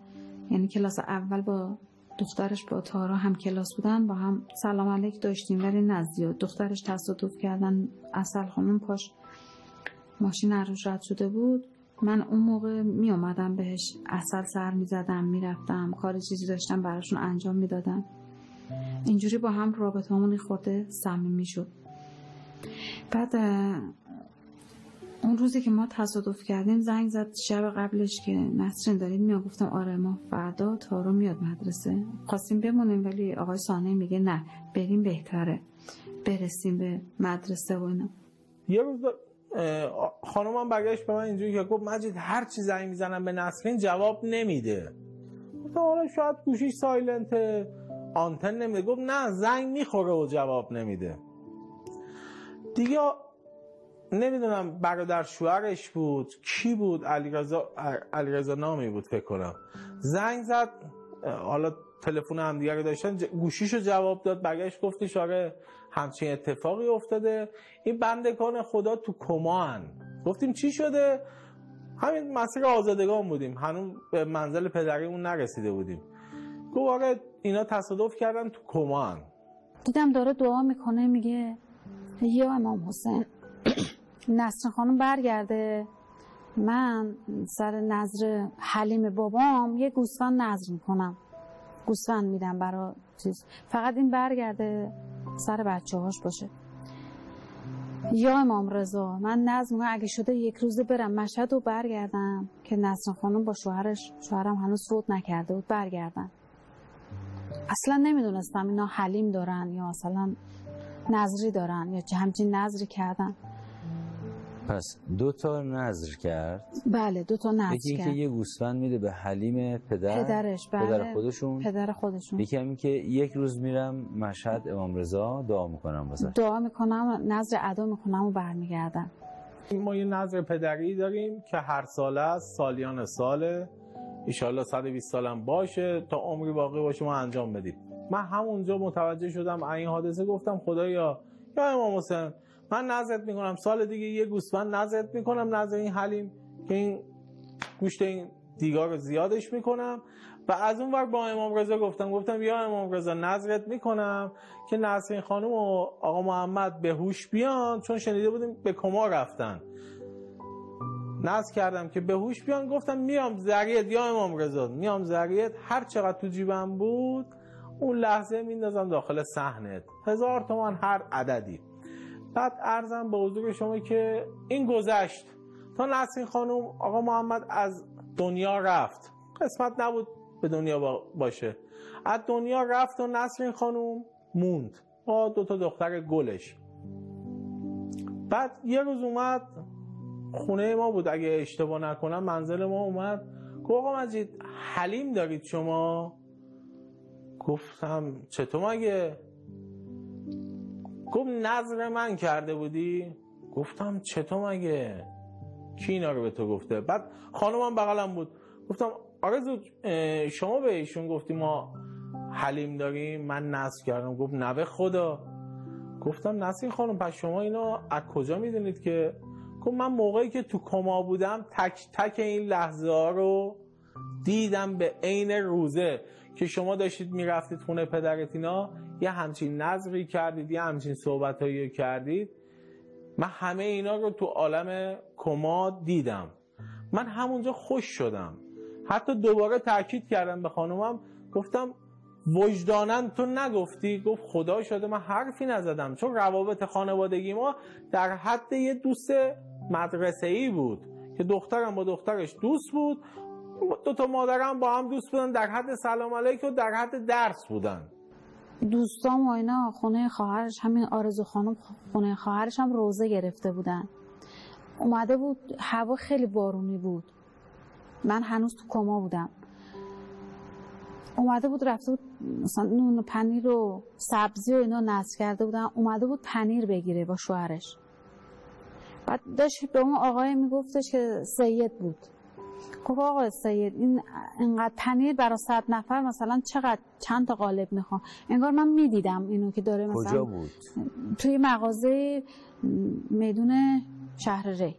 یعنی کلاس اول با دخترش با تارا هم کلاس بودن، با هم سلام علیک داشتیم ولی نه زیاد. دخترش تصادف کردن اصل خانم پاش ماشین عروش رد شده بود. من اون موقع می اومدم بهش اصل سر می زدم می رفتم کاری چیزی داشتم براشون انجام می دادم. اینجوری با هم رابطه همونی خورده صمیمی شد. بعد اون روزی که ما تصادف کردیم زنگ زد شب قبلش که نسرین دارید میاد؟ گفتم آره ما فردا تارو میاد مدرسه. خواستیم بمونیم ولی آقای سانه میگه نه بریم بهتره برسیم به مدرسه و اینا. یه روز خانومم برگشت به من اینجوری که گفت مجید هر چی زنگ میزنم به نسرین جواب نمیده. گفتم آره شاید گوشیش سایلنت آنتن نمیده. گفت نه زنگ میخوره و جواب نمیده. دیگه نمیدونم برادر شوهرش بود کی بود، علیرضا نامی بود فکر کنم، زنگ زد حالا تلفن هم دیگه رو داشتن گوشیشو جواب داد برگشت گفتش آره همچین اتفاقی افتاده این بندگان خدا تو کمان. گفتیم چی شده؟ همین مسیر آزادگان بودیم هنوز به منزل پدری اون نرسیده بودیم. گفت آره اینا تصادف کردن تو کمان. دیدم داره دعا میکنه میگه یا امام حسین نسرین خانم برگرده، من سر نذر حلیم بابام یه گوسفند نذر میکنم، گوسفند میدم برای چیز، فقط این برگرده سر بچه هاش باشه. یا امام رضا، من نذر میکنم اگه شده یک روزه برم مشهد و برگردم، که نسرین خانم با شوهرش، شوهرم هنوز فوت نکرده بود، برگردم. اصلا نمیدونستم اینا حلیم دارن یا اصلا نذری دارن یا همچین نذری کردن. پس دو تا نذر کرد. بله دو تا نذر کرد. یکی که یه گوسفند میده به حلیم پدرش، بله. پدر خودشون. یکی همین که یک روز میرم مشهد امام رضا دعا میکنم واسه. دعا میکنم، نذر ادا میکنم و برمیگردم. ما یه نذر پدری داریم که هر ساله است، سالیان ساله. ان شاء الله 120 سالم باشه تا عمری باقی باشه ما انجام بدیم. من همونجا متوجه شدم این حادثه، گفتم خدایا یا امام حسین من نذرت میکنم سال دیگه یه گوسفند نذرت میکنم، نذر این حلیم که این گوشت این دیگار رو زیادش میکنم. و از اون ور با امام رضا گفتم یا امام رضا نذرت میکنم که نسرین خانم و آقا محمد به هوش بیان، چون شنیده بودیم به کما رفتن. نذر کردم که به هوش بیان، گفتم میام زریت یا امام رضا، میام زریت، هر چقدر تو جیبم بود اون لحظه میندازم داخل صحنت، 1000 تومان هر عددی. بعد عرضم به حضور شما که این گذشت تا نسرین خانم آقا محمد از دنیا رفت، قسمت نبود به دنیا باشه، از دنیا رفت و نسرین خانم موند با 2 تا دختر گلش. بعد یه روز اومد خونه ما بود اگه اشتباه نکنم، منزل ما اومد گفت آقا مجید حلیم دارید شما؟ گفتم چطور مگه؟ گفت نذر من کرده بودی؟ گفتم چطور مگه؟ کی اینا رو به تو گفته؟ بعد خانومم بغلم بود، گفتم آرزو شما به ایشون گفتی ما حلیم داریم؟ من نذر کردم. گفت نه به خدا. گفتم نسرین خانم پس شما اینو از کجا میدونید که؟ گفت من موقعی که تو کما بودم تک تک این لحظه ها رو دیدم به عین روزه که شما داشتید میرفتید خونه پدرت اینا یه همچین نذری کردید، یه همچین صحبتایی کردید. من همه اینا رو تو عالم کما دیدم. من همونجا خوش شدم، حتی دوباره تاکید کردم به خانومم، گفتم وجداناً تو نگفتی؟ گفت خدا شده من حرفی نزدم، چون روابط خانوادگی ما در حد یه دوست مدرسه‌ای بود که دخترم با دخترش دوست بود، 2 تا مادرم با هم دوست بودن، در حد سلام علیک و در حد درس بودن. دوستام و اینا خونه خواهرش، همین آرزو خانم خونه خواهرش هم روزه گرفته بودن. اومده بود، هوا خیلی بارونی بود، من هنوز تو کما بودم. اومده بود رفته بود مثلا نون و پنیر و سبزی و اینا نصب کرده بودن، اومده بود پنیر بگیره با شوهرش. بعد داشت به اون آقای میگفتش که سید بود، گفت آقا سید این انقدر پنیر برای 100 نفر مثلا چقدر چند تا قالب میخوام. انگار من میدیدم اینو که داره مثلا. کجا بود؟ توی مغازه میدون شهر ری.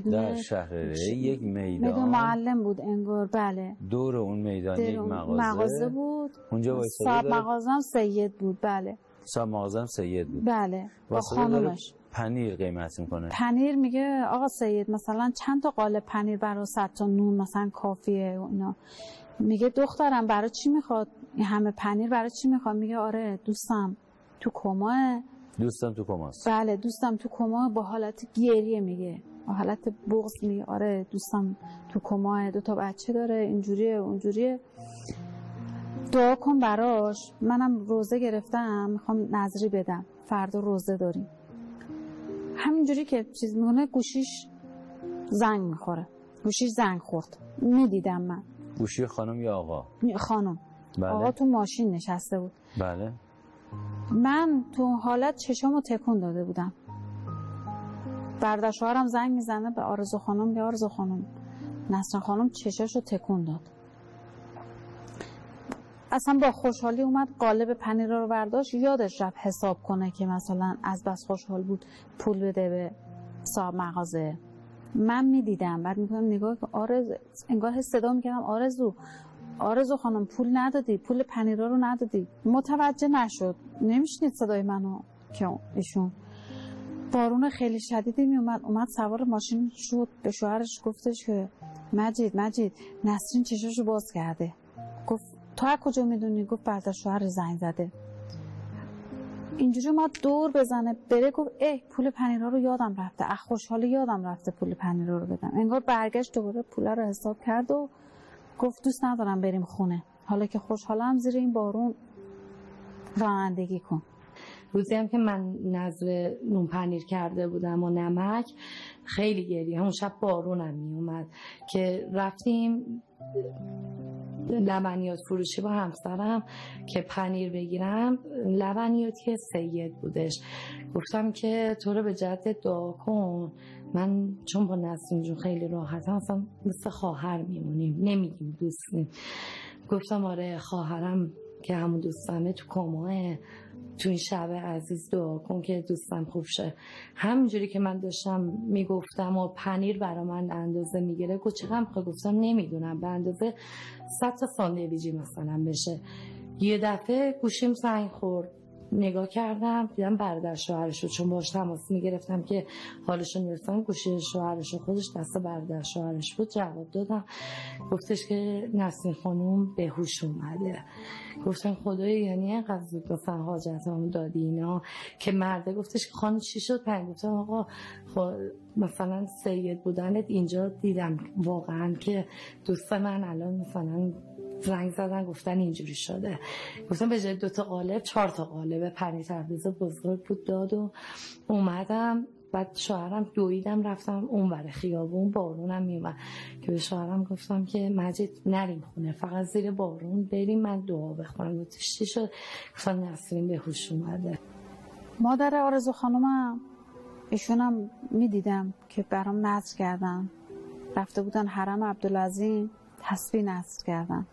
در شهر ری یک میدان معلم بود انگار، بله. دور اون میدان یک مغازه بود. اونجا صاحب مغازم سید بود، بله. صاحب مغازم سید بود. بله. با خانومش. پنیر قیمت میکنه. پنیر میگه آقا سید مثلا چند تا قالب پنیر برای 100 تا نون مثلا کافیه و اینا. میگه دخترم برای چی میخواد همه پنیر، برای چی میخواد؟ میگه آره دوستم تو کماه. دوستم تو کماست. بله دوستم تو کماه، با حالت گریه میگه، با حالت بغض میگه آره دوستم تو کماه، 2 تا بچه داره، اینجوریه اونجوریه، دعا کن براش. منم روزه گرفتم میخوام نذری بدم، فردا روزه داریم. همینجوری که چیز میکنه گوشیش زنگ میخوره، گوشیش زنگ خورد، میدیدم من. گوشی خانم یا آقا؟ خانم. بله. آقا تو ماشین نشسته بود. بله. من تو حالت چشامو تکون داده بودم، برادر شوهرم زنگ میزنه به آرزو خانم، به آرزو خانم نسرین خانم چشاشو تکون داد، اصلا با خوشحالی اومد قالب پنیر رو برداشت، یادش رفت حساب کنه که مثلا از بس خوشحال بود پول بده به صاحب مغازه. من میدیدم، بعد میکنم نگاه که آرزو، انگار صدا میکردم آرزو خانم پول ندادی، پول پنیر رو ندادی. متوجه نشد، نمیشنید صدای منو که ایشون. بارون خیلی شدیدی می اومد سوار ماشین شد، به شوهرش گفتش که مجید نسرین چشاشو باز کرده. گفت تو از کجا میدونی؟ گفت بعد شوهر زنگ زده. اینجوری ما دور بزنه بره. گفت ای پول پنیرا رو یادم رفته، از خوشحالی یادم رفته پول پنیرا رو بدم. انگار برگشت دوباره پول رو حساب کرد و گفت دوست ندارم بریم خونه، حالا که خوشحالم زیر این بارون رانندگی کن. روزی هم که من نذر نون پنیر کرده بودم و نمک، خیلی گریه. اون شب بارونم می اومد که رفتیم لبنیات فروشی با همسرم که پنیر بگیرم. لبنیاتی سید بودش. گفتم که تو رو به جدت دعا کن، من چون با نسرین جون خیلی راحتم، اصلا مثل خواهر میمونیم، نمیگیم دوستیم. گفتم آره خواهرم که همون دوستمه تو کماه، تو این شب عزیز دعا کن که دوستم خوب شه. همینجوری که من داشتم میگفتم و پنیر برا من اندازه میگیره، گفتم نمیدونم به اندازه 100 تا ساندویجی مثلا بشه. یه دفعه گوشیم زنگ خورد، نگاه کردم دیدم برادر شوهرشو، چون باش تماس میگرفتم که حالشو میرسم، گوشی شوهرشو خودش دست برادر شوهرش بود. جواب دادم، گفتش که نسرین خانوم به هوش اومده. گفتم خدای، یعنی اینقدر زود مثلا حاجتامو دادی اینا؟ که مرده گفتش که خانوم چی شد؟ گفتم آقا مثلا سید بودنت اینجا دیدم واقعا که دوست من الان مثلا زنگ زدن گفتن اینجوری شده. گفتم به جای 2 تا قالب 4 تا قالب پنیر تردیز بزرگ بود داد و اومدم. بعد شوهرم دویدم رفتم اونور خیابون، بارونم میومد که به شوهرم گفتم که مجید نریم خونه، فقط زیر بارون بریم من دعا بخونم. گفتش چی شد؟ گفتم نسرین به هوش اومده. مادر آرزو خانومم، ایشونم میدیدم که برام نذر کردن، رفته بودن حرم عبدلظهیر تسبیح نذر کردن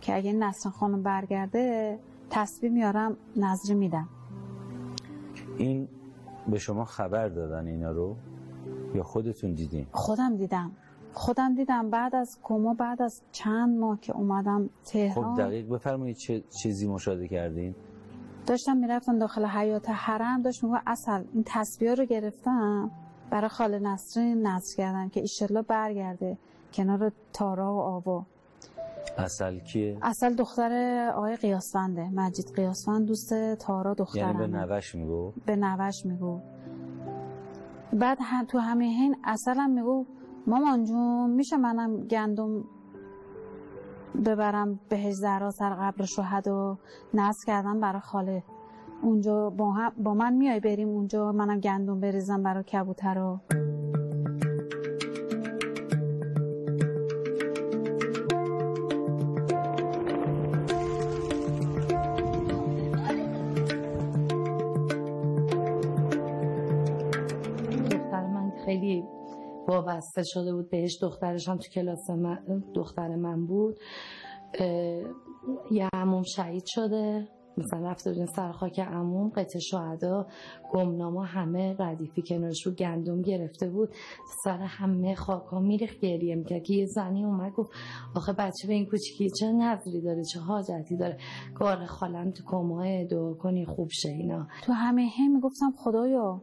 که اگه نسرین خانم برگرده تسبیح میارم نذر میدم. این به شما خبر دادن اینا رو یا خودتون دیدین؟ خودم دیدم بعد از کما، بعد از چند ماه که اومدم تهران. خب دقیق بفرمایید چه چیزی مشاهده کردین؟ داشتم میرفتم داخل حیاط حرم، داشت میگفت اصل این تسبیح رو گرفتم برای خاله نسرین نذر کردم که ایشالله برگرده کنار تارا و آوا. اصل کیه؟ اصل دختر آقای قیاسفنده، مجید قیاسفند دوست تارا دخترم. یعنی به نوش میگو؟ به نوش میگو. بعد تو همین حین اصلم میگو مامان جون میشه منم گندم ببرم بهش زهرا سر قبر شهدا و نذر کردم برای خاله اونجا، با من میای بریم اونجا منم گندم بریزم برای کبوترا. وابسته شده بود بهش. دخترش هم تو کلاس من، دختر من بود. یه عموم شهید شده، مثلا رفته بودیم سر خاک عموم، قطع شهدا، گمنامه همه ردیفی کنارش رو گندم گرفته بود، سر همه خاکا میریخت گریه میکرد که یه زنی اومد گفت آخه بچه به این کوچیکی چه نظری داره، چه حاجتی داره، گاره خالم تو کماه دعا کنی خوب شه اینا. تو همه هم میگفتم خدایا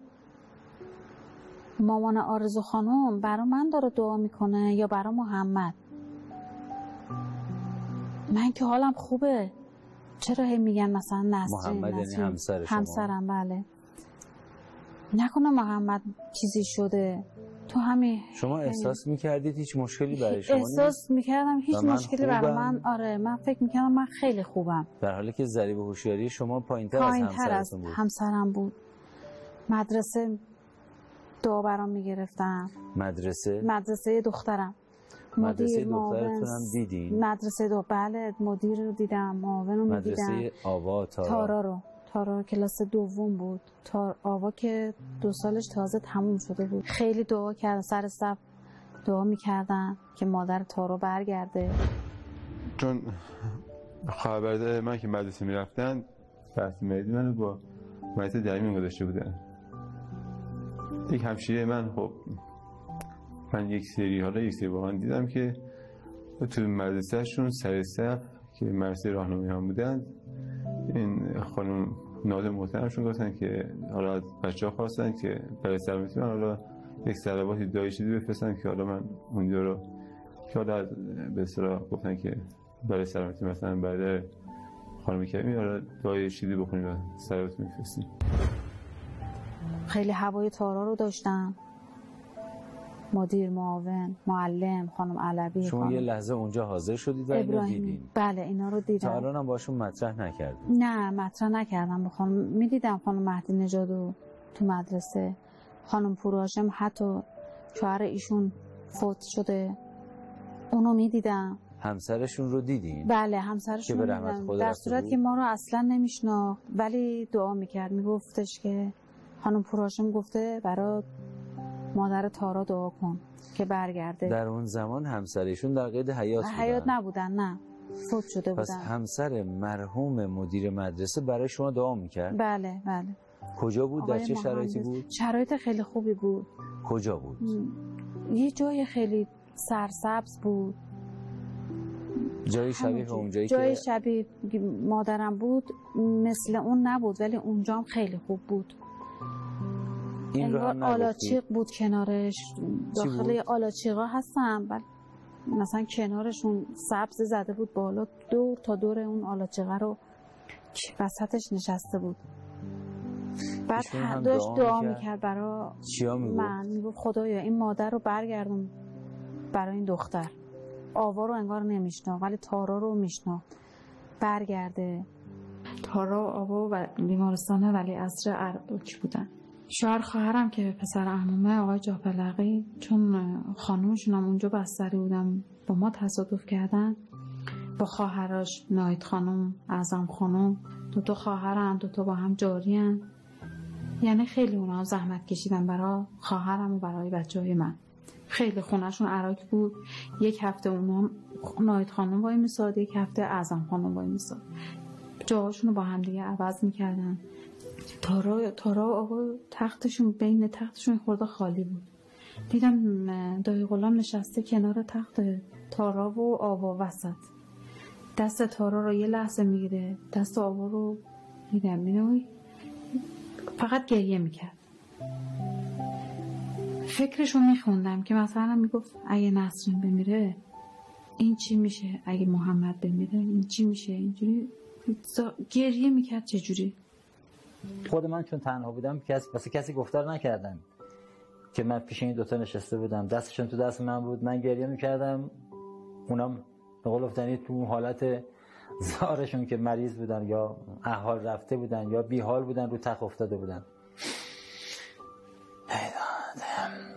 مامان آرزو خانم برا من داره دعا میکنه یا برا محمد؟ من که حالم خوبه، چرا هی میگن مثلا نسرین؟ محمد یعنی همسر شما؟ همسرم بله. نکنه محمد چیزی شده؟ تو همین شما احساس میکردید هیچ مشکلی برای شما نیست؟ احساس میکردم هیچ مشکلی برای من، آره من فکر میکردم من خیلی خوبم، در حالی که ضریب هوشیاری شما پایینتر از همسرم بود. مدرسه دعا برام میگرفتم. مدرسه دخترم، مدرسه دخترتون هم دیدین؟ مدرسه دو بله، مدیر رو دیدم، معاون رو دیدم. مدرسه آوا تارا کلاس دوم بود. آوا که 2 سالش تازه تموم شده بود. خیلی دعا کردم، سر صف دعا میکردم که مادر تارا برگرده. چون خبردار من که مدرسه میرفتن فصل مدرسه منو با مدرسه درمی گذاشته بودن. یک همشیره من، خب من یک سری با هم دیدم که تو مدرسهشون سر صف که مدرسه راهنمایان بودند، این خانم ناله محترمشون گفتن که حالا از بچه‌ها خواستن که برای سلامتی من حالا یک صلواتی دایشیدی بفرستن که حالا من اونجا رو که حالا به اصطلاح گفتن که برای سلامتی مثلا برای خانم کریمی حالا دایشیدی بخونیم و صلوات می‌فرستیم. خیلی هوای تارا رو داشتم، مدیر، معاون، معلم، خانم علوی. شما یه لحظه اونجا حاضر شدید و اینو دیدین؟ بله اینا رو دیدم. تا الان هم باشون مطرح نکردید؟ نه مطرح نکردم با خانم. میدیدم خانم مهدی نژادو تو مدرسه، خانم پوراشم حتی شوهر ایشون فوت شده اونو میدیدم. همسرشون رو دیدین؟ بله همسرشون رو دیدم، در صورت که ما رو اصلا نمیشناخت ولی دعا میکرد، میگفتش که خانم پوراشم گفته برای مادر تارا دعا کن که برگرده. در اون زمان همسرشون در قید حیات بودن؟ حیات نبودن، نه فوت شده بودن. پس همسر مرحوم مدیر مدرسه برای شما دعا میکرد؟ بله بله. کجا بود؟ در چه شرایطی بود؟ شرایط خیلی خوبی بود. کجا بود؟ یه جای خیلی سرسبز بود، جای شبیه اونجایی که جای شبیه مادرم بود مثل اون نبود ولی اونجام خیلی خوب بود. این رو هم آلاچیق بود کنارش، داخل آلاچیقا هستم ولی مثلا کنارشون سبز زده بود بالا، دور تا دور اون آلاچیقا رو وسطش نشسته بود. بعد هم داشت دعا میکرد برای من، میگفت خدایا این مادر رو برگردون برای این دختر. آوا رو انگار نمیشناخت ولی تارا رو میشناخت، برگرده. تارا و آوا و بیمارستان ولیعصر اربک بودن. شوهر خواهرم که پسر عمومه آقای جاپلقی، چون خانومشون هم اونجا بستری بودم با ما تصادف کردن، با خواهرش نایت خانم، اعظم خانم، دوتا خواهرم، دوتا با هم جاری هم. یعنی خیلی اونا زحمت کشیدن برای خواهرم و برای بچه های من. خیلی خونهشون عراق بود، یک هفته اونا نایت خانم بایی میساد، یک هفته اعظم خانم بایی میساد، جاهاشون رو با هم دیگه عوض میکردن. تارا و آقا تختشون، بین تختشون خورده خالی بود. دیدم دایی غلام نشسته کنار تخت تارا و آوا وسط، دست تارا رو یه لحظه میگیره، دست آوا رو میدم، فقط گریه میکرد. فکرشو میخوندم که مثلا میگفت اگه نسرین بمیره این چی میشه، اگه محمد بمیره این چی میشه، اینجوری گریه میکرد. چجوری؟ خود من چون تنها بودم کسی گفتار نکردن که من پیش این دوتا نشسته بودم، دستشون تو دست من بود، من گریه میکردم، اونام به قول افتنی تو اون حالت زارشون که مریض بودن یا احوال رفته بودن یا بیحال بودن، رو تخت افتاده بودن.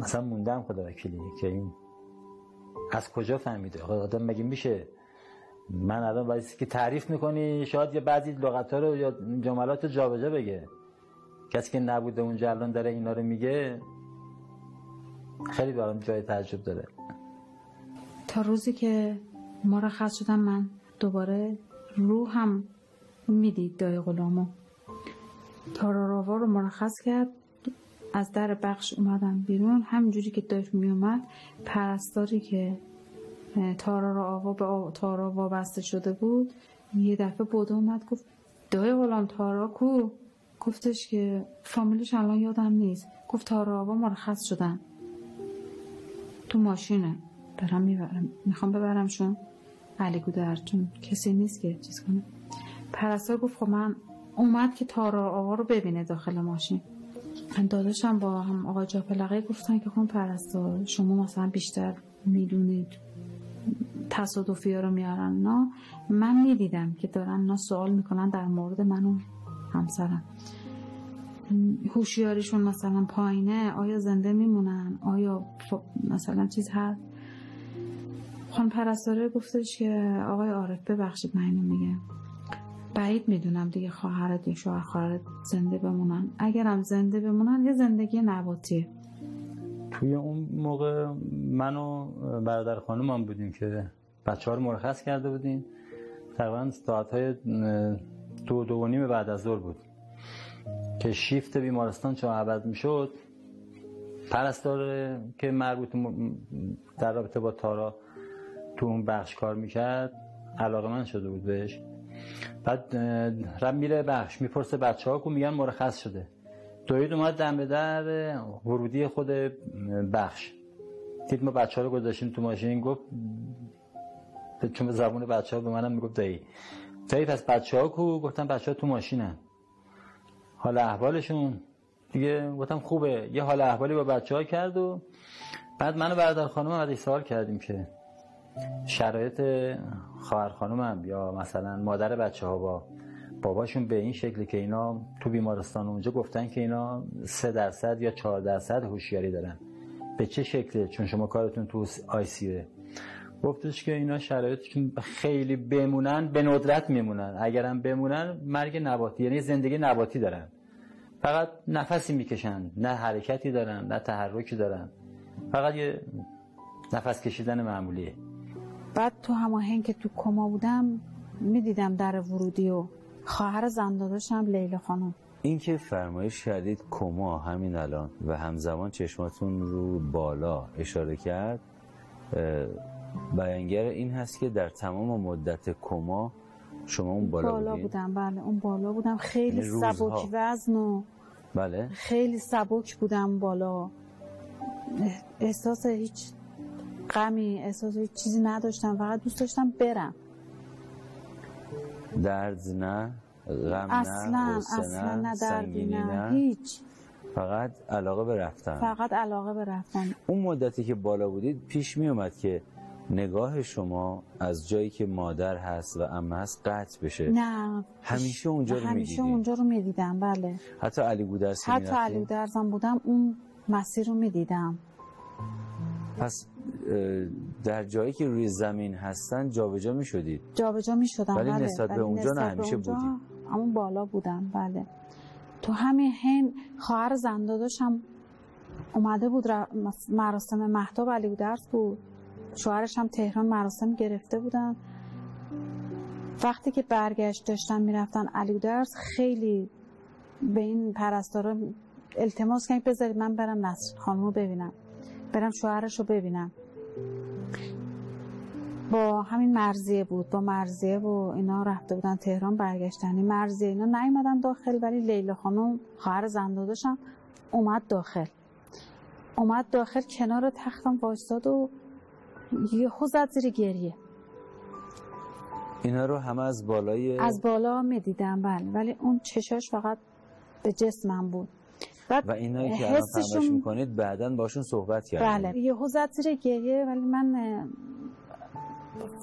مثلا موندم خدا وکیلی که این از کجا فهمیده آدم؟ مگه میشه؟ من الان باید که تعریف میکنی شاید یه بعضی لغت‌ها رو یا جملات رو جابجا بگه، کسی که نبوده اونجا الان داره اینا رو میگه، خیلی برام جای تعجب داره. تا روزی که مرخص شدم من دوباره روحم میدید دایی غلامو. تاراراوا رو مرخص کرد، از در بخش اومدم بیرون، همونجوری که داشت میومد پرستاری که تارا رو آوا به تارا وابسته شده بود یه دفعه بود اومد گفت دایی غلام تارا کو؟ گفتش که فامیلش الان یادم نیست. گفت تارا آوا مرخص شدن، تو ماشینه، برم میبرم، میخوام ببرمشون الیگودرز، چون کسی نیست که چیز کنه. پرستار گفت خب من اومد که تارا آوا رو ببینه داخل ماشین. داداشم با هم آقای جاپلقی گفتن که خب پرستار شما مثلا بیشتر میدونید، تصادفی ها رو میارن اینا. من میدیدم که دارن اینا سوال میکنن در مورد من و همسرم، هوشیاریشون مثلا پایینه، آیا زنده میمونن، آیا مثلا چیز هست. خانم پرستاره گفتش که آقای عارف ببخشید من اینو میگم، بعید میدونم دیگه خواهرت یا شوهر خواهرت زنده بمونن، اگرم زنده بمونن یه زندگی نباتیه. توی اون موقع من و برادر خانومم بودیم که بچه‌ها رو مرخص کرده بودیم، تقریبا ساعت‌های 2:30 بعد از ظهر بود که شیفت بیمارستان چون عوض می‌شد، پرستار که مربوط در رابطه با تارا تو اون بخش کار می‌کرد علاقه‌مند شده بود بهش، بعد رم میره بخش میپرسه بچه‌ها که میگن مرخص شده. دوید اومد دم به در ورودی خود بخش، دید ما بچه‌ها رو گذاشتیم تو ماشین، گفت چون به زبون بچه‌ها به منم میگفت دایی پس بچه‌ها کو؟ گفتم بچه‌ها تو ماشینن، حال احوالشون دیگه؟ گفتم خوبه. یه حال احوالی با بچه‌ها کرد و بعد من و برادر خانومم ازش سوال کردیم که شرایط خواهر خانومم یا مثلا مادر بچه‌ها با باباشون به این شکلی که اینا تو بیمارستان اونجا گفتن که اینا 3% یا 4% هوشیاری دارن، به چه شکله چون شما کارتون تو ICU؟ گفتش که اینا شرایطشون خیلی بمونن به ندرت میمونن، اگرم بمونن مرگ نباتی، یعنی زندگی نباتی دارن، فقط نفسی میکشن، نه حرکتی دارن نه تحرکی دارن، فقط یه نفس کشیدن معمولیه. بعد تو هماهنگ که تو کما بودم میدیدم در ورودی و خواهر زنداداشم لیلا خانم. این که فرمایش کردید کما همین الان و همزمان چشماتون رو بالا اشاره کرد، بیانگر این هست که در تمام مدت کما شما اون بالا بودم. بله اون بالا بودم، خیلی سبک وزن و بله خیلی سبک بودم بالا، احساس هیچ غمی احساس هیچ چیزی نداشتم، فقط دوست داشتم برم. درد نه، غم نه، اصلا نه، دردی نه، هیچ، فقط علاقه به رفتن، فقط علاقه به رفتن. اون مدتی که بالا بودید پیش می اومد که نگاه شما از جایی که مادر هست و عمه هست قطع بشه؟ نه، همیشه اونجا رو می دیدید؟ همیشه اونجا رو می دیدم بله. حتی الیگودرز که می رفتیم؟ حتی الیگودرزم بودم اون مسیر رو می دیدم. پس در جایی که روی زمین هستن جابجا می شدید؟ جابجا می شدم ولی بله. نسبت به اونجا نه، همیشه بودیم همون بالا بودم بله. تو همین هین خواهر زنداداش هم اومده بود مراسم مهتاب الیگودرز بود، شوهرش هم تهران مراسم گرفته بودن. وقتی که برگشت داشتن میرفتن الیگودرز خیلی به این پرستارا التماس کردن بذارید من برم نسرین خانمو ببینم، برم شوهرشو ببینم. با همین مرضیه بود، با مرضیه و اینا رفته بودن تهران برگشتنی. مرضیه اینا نیومدن داخل ولی لیلا خانم خواهر زنداداشم اومد داخل. اومد داخل کنار تختم وایساد و یهو زد زیر گریه. اینا رو همه از بالای از بالا می‌دیدم بله، ولی اون چشاش فقط به جسمم بود. و اینایی که الان فهمش می‌کنید بعداً باشون صحبت کردم. بله یهو زد زیر گریه ولی من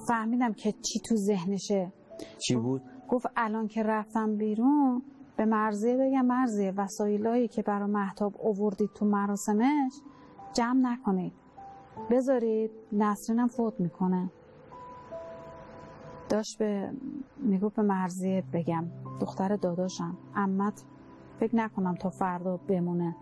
فهمیدم که چی تو ذهنشه. چی بود؟ گفت الان که رفتم بیرون به مرضیه بگم مرضیه وسایلایی که برای مهتاب آوردید تو مراسمش جمع نکنید، بذارید نسرینم فوت میکنه. داشت به میگفت به مرضیه بگم دختر داداشم عمت فکر نکنم تا فردا بمونه.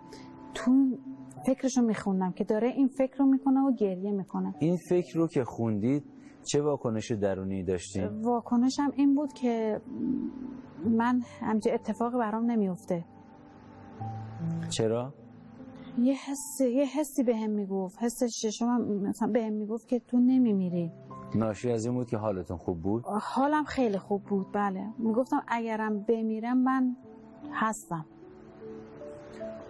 تو فکرشو میخوندم که داره این فکر رو میکنه و گریه میکنه. این فکر رو که خوندید چه واکنش درونی داشتین؟ واکنشم این بود که من همچین اتفاقی برام نمیفته. چرا؟ یه حسی بهم میگفت، حس ششمم مثلا بهم میگفت که تو نمیمیری. ناشی از این بود که حالتون خوب بود؟ حالم خیلی خوب بود بله. میگفتم اگرم بمیرم من هستم.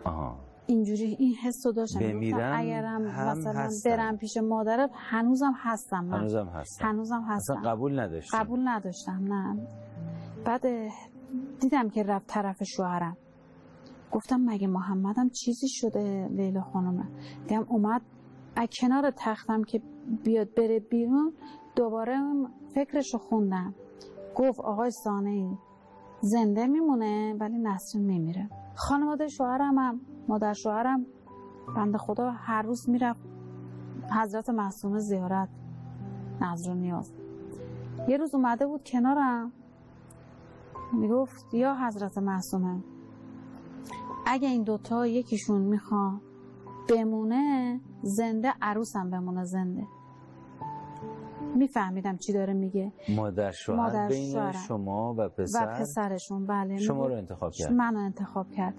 آها. اینجوری این حسو داشتم. بمیرم اگرم مثلا برم پیش مادرم هنوزم هستم من. هنوزم هستم. اصلا قبول نداشتم نه. بعد دیدم که رفت طرف شوهرم. گفتم مگه محمدم چیزی شده لیلا خانم؟ دیدم اومد از کنار تختم که بیاد بره بیرون دوباره فکرشو خوندم. گفت آقای ثامنی زنده میمونه ولی نسرین میمیره. خانواده شوهرم هم مادر شوهرم بنده خدا هر روز میرفت حضرت معصومه زیارت نظر و نیاز. یه روز اومده بود کنارم میگفت یا حضرت معصومه اگه این دوتا یکیشون میخواد بمونه زنده عروسم بمونه زنده. میفهمیدم چی داره میگه. مادر شوهر بین شما و پسر و پسرشون بله. شما رو انتخاب کرد. منو انتخاب کرد.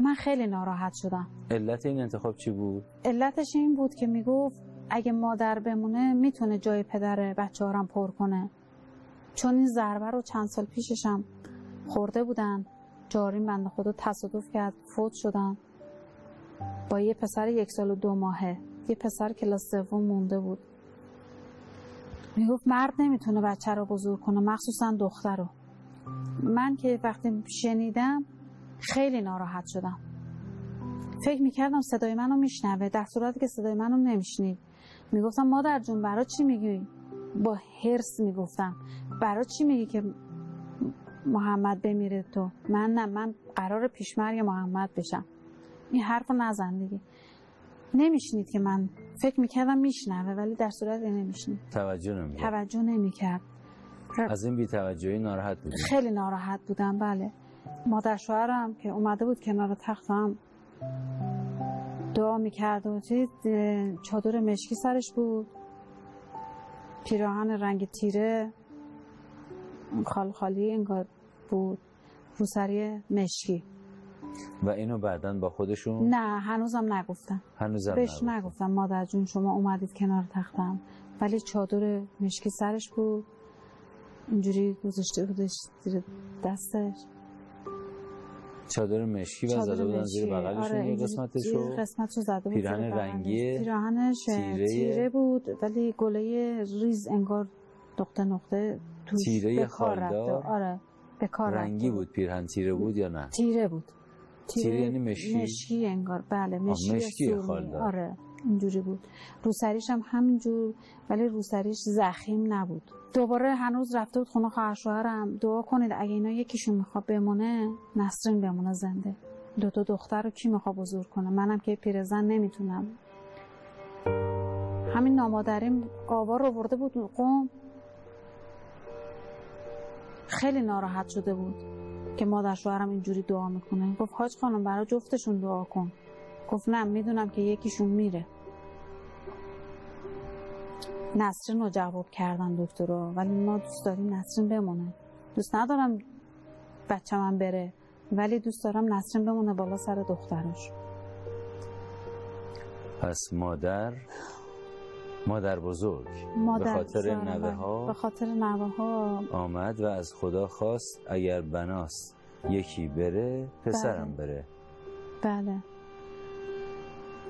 من خیلی ناراحت شدم. علت این انتخاب چی بود؟ علتش این بود که میگفت اگه مادر بمونه میتونه جای پدر بچه‌هارم پر کنه. چون این ضربه رو چند سال پیششم خورده بودن. جاریم بنده خدا تصادف کرد، فوت شدن با یه پسر 1 سال و 2 ماهه، یه پسر کلاس سوم مونده بود. میگفت مرد نمیتونه بچه رو بزرگ کنه، مخصوصا دختر رو. من که وقتی شنیدم خیلی ناراحت شدم، فکر میکردم صدای منو میشنوه، در صورتی که صدای منو نمیشنید. میگفتم مادر جون برای چی میگی؟ با هرس میگفتم برای چی میگی که محمد بمیره تو؟ من نه، من قرار پیشمرگ محمد بشم. این حرف رو نزن دیگه. نمیشنید که من فکر میکردم میشنوه، ولی در صورت نمیشنید، توجه نمیکرد. از این بی‌توجهی ناراحت بودم. خیلی ناراحت بودم، بله. مادر شوهرم که اومده بود کنار تختم دعا میکرد و چادر مشکی سرش بود، پیراهن رنگ تیره، خالخالی انگار بود، روسری مشکی. و اینو بعدا با خودشون؟ نه، هنوزم نگفتم. بهش نگفتم مادر جون شما اومدید کنار تختم، ولی چادر مشکی سرش بود، اینجوری گذاشته بودش زیر دستش. چادر مشکی و زده بودن زیر بغلشون. آره، قسمتشو زده بود. پیراهن رنگی، پیراهنش تیره بود ولی گله ریز انگار نقطه نقطه توش، تیره خالدار. آره، به کار رنگی بود. پیراهن تیره بود یا نه؟ تیره بود. تیره یعنی مشکی انگار، بله، مشکی خالدار. آره اینجوری بود. روسریش هم همینجور، ولی روسریش زخیم نبود. دوباره هنوز رفته بود خونه خواهر شوهرم، دعا کنید اگه اینا یکیشون میخواد بمونه نسرین بمونه زنده، 2 تا دختر رو کی میخواد بزرگ کنه، منم که پیرزن نمیتونم. همین نامادریم آوا رو برده بود قم، خیلی ناراحت شده بود که مادر شوهرم اینجوری دعا میکنه. گفت حاج خانم برای جفتشون دعا کن. گفت نه، میدونم که یکیشون میره. نسرین رو جواب کردن دکتر رو، ولی ما دوست داریم نسرین بمونه. دوست ندارم بچه من بره، ولی دوست دارم نسرین بمونه بالا سر دخترش. پس مادر بزرگ به خاطر نوه‌ها آمد و از خدا خواست اگر بناست یکی بره پسرم بره. بله،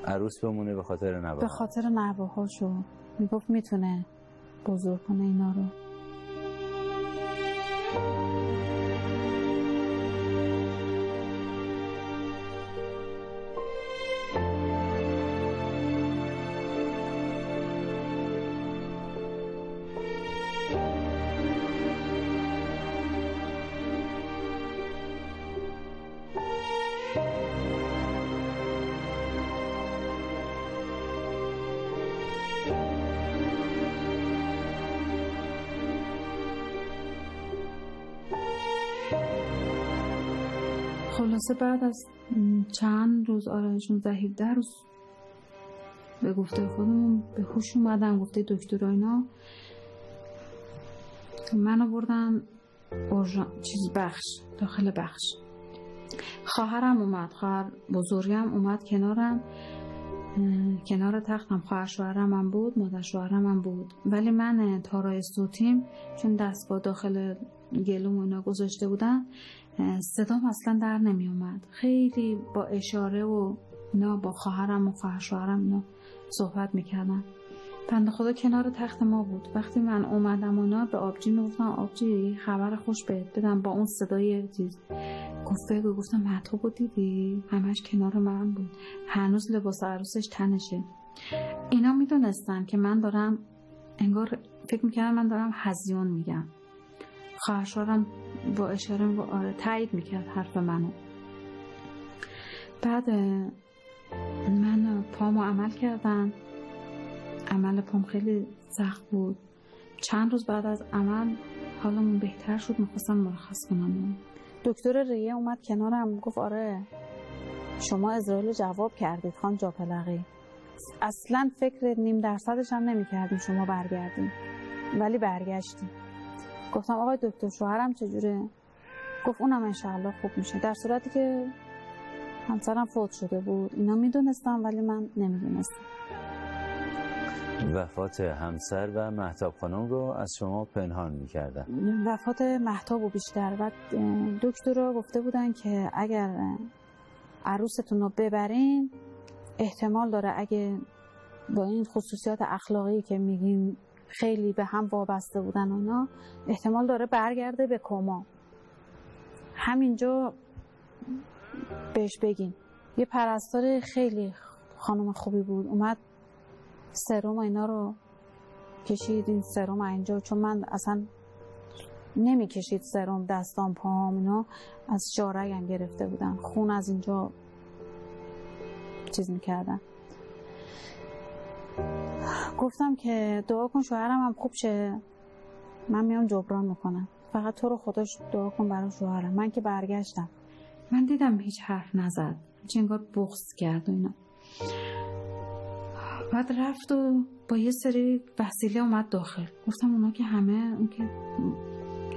عروس بمونه به خاطر نوه‌ها. به خاطر نوه‌هاشو میگفت میتونه بزرگ کنه اینا رو. خلاصه بعد از چند روز، آره 16-17 روز، به گفته خودمون به هوش اومدم. گفته دکترها اینا من آوردن چیز بخش، داخل بخش. خواهرم اومد، خواهر بزرگم اومد کنارم، کنار تختم. خواهر شوهرم هم بود، مادر شوهرم هم بود، ولی من تارای صوتیم چون دست با داخل گلوم اینا گذاشته بودن صدام اصلا در نمی اومد. خیلی با اشاره و اینا با خواهرم و خواهر شوهرم اینا صحبت میکردن. بنده خدا کنار تخت ما بود. وقتی من اومدم اونا به آبجی میگفتن آبجی خبر خوش بهت بدم، با اون صدای چیز گفته. گفتم مهتاب رو دیدی؟ همش کنار من بود، هنوز لباس عروسش تنشه. اینا میدونستن که من دارم، انگار فکر میکردم من دارم هزیون میگم. خواهر شوهرم با اشاره و آره تایید میکرد حرف منو. بعد من پامو عمل کردم. عمل پام خیلی سخت بود. چند روز بعد از عمل حالمون بهتر شد، میخواستم مرخص کنم. دکتر ریه اومد کنارم، گفت آره شما اذرائیل جواب کردید خانم جاپلقی. اصلا فکر 0.5% هم نمیکردیم شما برگردیم، ولی برگشتیم. گفتم آقای دکتر شوهرم چجوره؟ گفت اونم انشاءالله خوب میشه. در صورتی که همسرم فوت شده بود. اینا میدونستم ولی من نمیدونستم. وفات همسر و مهتاب خانم رو از شما پنهان می‌کردن. وفات مهتاب رو بیشتر و دکترها گفته بودن که اگر عروستون رو ببرین احتمال داره اگه با این خصوصیات اخلاقی که میگیم خیلی به هم وابسته بودن اونا، احتمال داره برگرده به کما. همینجا بهش بگین. یه پرستار خیلی خانم خوبی بود، اومد سرم اینا رو کشید، این سرم اینجا، چون من اصلا نمی کشید سرم، دستام پاهم اینا از جاره‌ام گرفته بودن، خون از اینجا چیز میکردن. گفتم که دعا کن شوهرم هم خوب شه، من میام جبران میکنم، فقط تو رو خودش دعا کن برای شوهرم. من که برگشتم، من دیدم هیچ حرف نزد، چنگار بغض کرد و اینا. بعد رفت و با یه سری وسیله اومد داخل. گفتم اونا که همه، اون که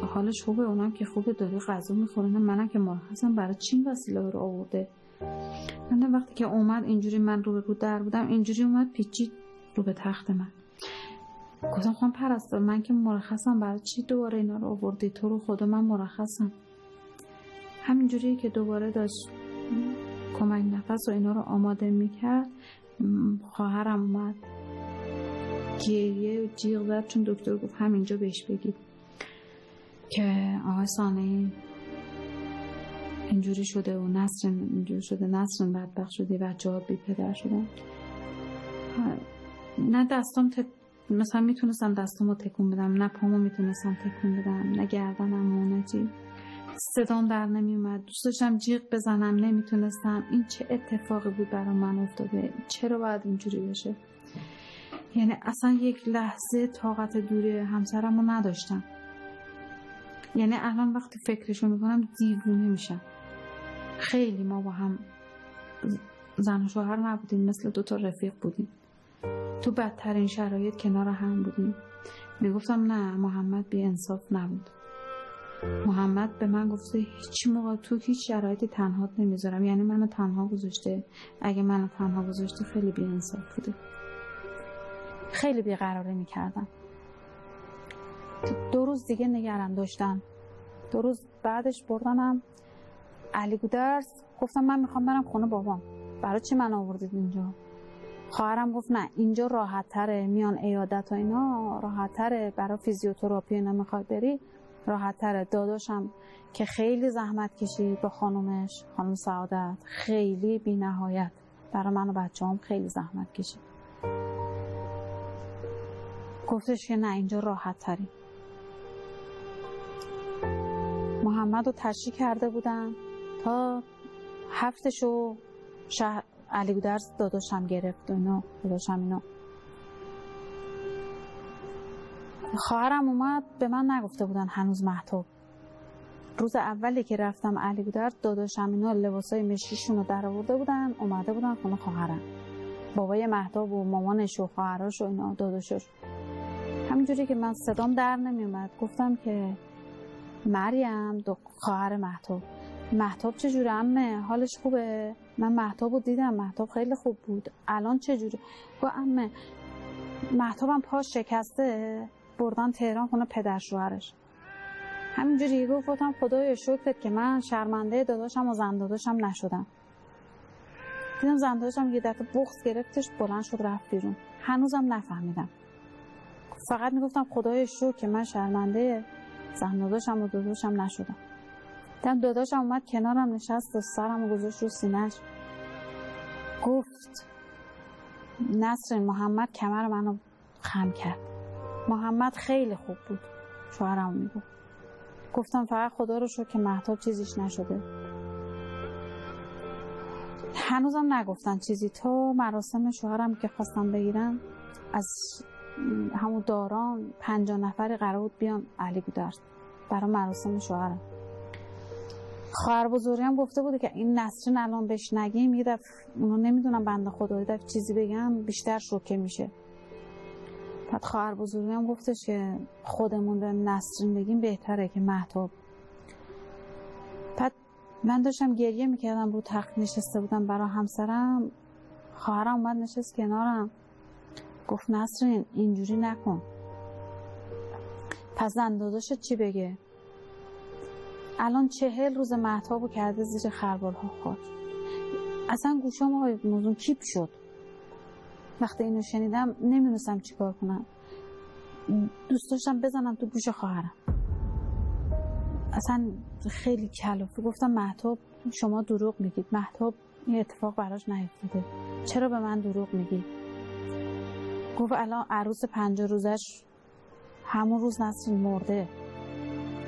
حالش خوبه، اونم که خوبه، داره غذا میخوره، منم که مرخصم، برای چین وسیله رو آورده. من وقتی که اومد اینجوری، من رو به رو در بودم، اینجوری اومد پیچید رو به تخت من. گفتم خانم پرستار، من که مرخصم، برای چی دوباره اینا رو آوردی؟ تو رو خدا من مرخصم. همینجوری که دوباره داشت کمک نفس و اینا رو آماده میکرد، خواهرم اومد، گریه و جیغ زد، چون دکتر گفت همینجا بهش بگید که آقای ثامنی اینجوری شده و نسرین اینجوری شده، نسرین بدبخت شده، بچه ها بی پدر شدن. نه دستم مثلا میتونستم دستم رو تکون بدم، نه پامو میتونستم تکون بدم، نه گردنم، نه چی. صدام در نمی اومد، دوست داشتم جیغ بزنم، نمیتونستم. این چه اتفاقی بود برای من افتاده؟ چرا باید اینجوری بشه؟ یعنی اصلا یک لحظه طاقت دوره همسرم رو نداشتم. یعنی الان وقتی فکرشو میکنم دیوونه میشم. خیلی ما با هم زن و شوهر نبودیم، مثل دوتا رفیق بودیم، تو بدترین شرایط کنار هم بودیم. میگفتم نه، محمد بی انصاف نبود، محمد به من گفته هیچ موقع تو هیچ شرایطی تنهات نمیذارم، یعنی منو تنها گذاشته، اگه منو تنها گذاشته خیلی بی‌انصاف بوده. خیلی بیقراره میکردم. 2 روز دیگه نگران داشتم. 2 روز بعدش بردنم الیگودرز. گفتم من میخوام برم خونه بابام، برای چی من آوردید اینجا؟ خواهرم گفت نه، اینجا راحت تره، میان عیادت و اینا راحت تره، برای فیزیوتراپی اینا میخواد بری راحت تره. داداشم که خیلی زحمت کشید با خانومش، خانم سعادت، خیلی بی نهایت برای من و بچه‌ام خیلی زحمت کشید. گفتش که نه، اینجا راحت تری. محمد رو تشریح کرده بودم تا هفتشو الیگودرز داداشم گرفت و اینا، داداشم اینا. خواهرم اومد، به من نگفته بودن هنوز مهتاب. روز اولی که رفتم الیگودرز، داداشم اینا لباسای مشکیشون رو در آورده بودن، اومده بودن خونه خواهرم. بابای مهتاب و مامانش و خواهراش و اینا، داداشش. همینجوری که من صدام در نمیومد، گفتم که مریم، دو خواهر مهتاب، مهتاب چجوره عمه؟ حالش خوبه؟ من مهتاب رو دیدم، مهتاب خیلی خوب بود، الان چجوره؟ گفت عمه مهتابم پاش شکسته، بردن تهران خونه پدر شوهرش. همینجوری گفتم خدایا شکرت که من شرمنده داداشم و زن داداشم نشدم. دیدم زن داداشم یه دفعه بغض گرفتش، بلند شد رفت بیرون. هنوزم نفهمیدم، فقط میگفتم خدایا شکر که من شرمنده زن داداشم و داداشم نشدم. دیدم داداشم اومد کنارم نشست و سرمو گذاشت رو سینه‌اش، گفت نسرین، محمد کمر منو خم کرد، محمد خیلی خوب بود، شوهرم میگفت. گفتم فقط خدا رو شکر که مهتاب چیزیش نشده. هنوزم نگفتن چیزی. تا مراسم شوهرم که خواستم بگیرم، از همون داران 50 نفری قرار بود بیان الیگودرز برای مراسم شوهرم. خواهر بزرگم گفته بوده که این نسرین الان بهش نگیم، یه دفعه اونو نمیدونم بنده خدا یه دفعه چیزی بگم بیشتر شوکه میشه. بعد خواهر بزرگی هم گفتش که خودمون به نسرین بگیم بهتره که مهتاب. بعد من داشتم گریه میکردم، رو تخت نشسته بودم برای همسرم، خواهرم اومد نشست کنارم. گفت نسرین اینجوری نکن. پس زنداداشت چی بگه؟ الان 40 روز مهتابو کرده زیر خربالها خاک. اصلا گوشم موضوع کیپ شد. وقتی اینو شنیدم نمیدونستم چی کار کنم. دوست داشتم بزنم تو گوش خواهرم. اصلا خیلی کلافه گفتم مهتاب شما دروغ میگید. مهتاب این اتفاق براش نیفتاده. چرا به من دروغ میگی؟ گفت الان عروس 50 روزش همون روز نسرین مرده.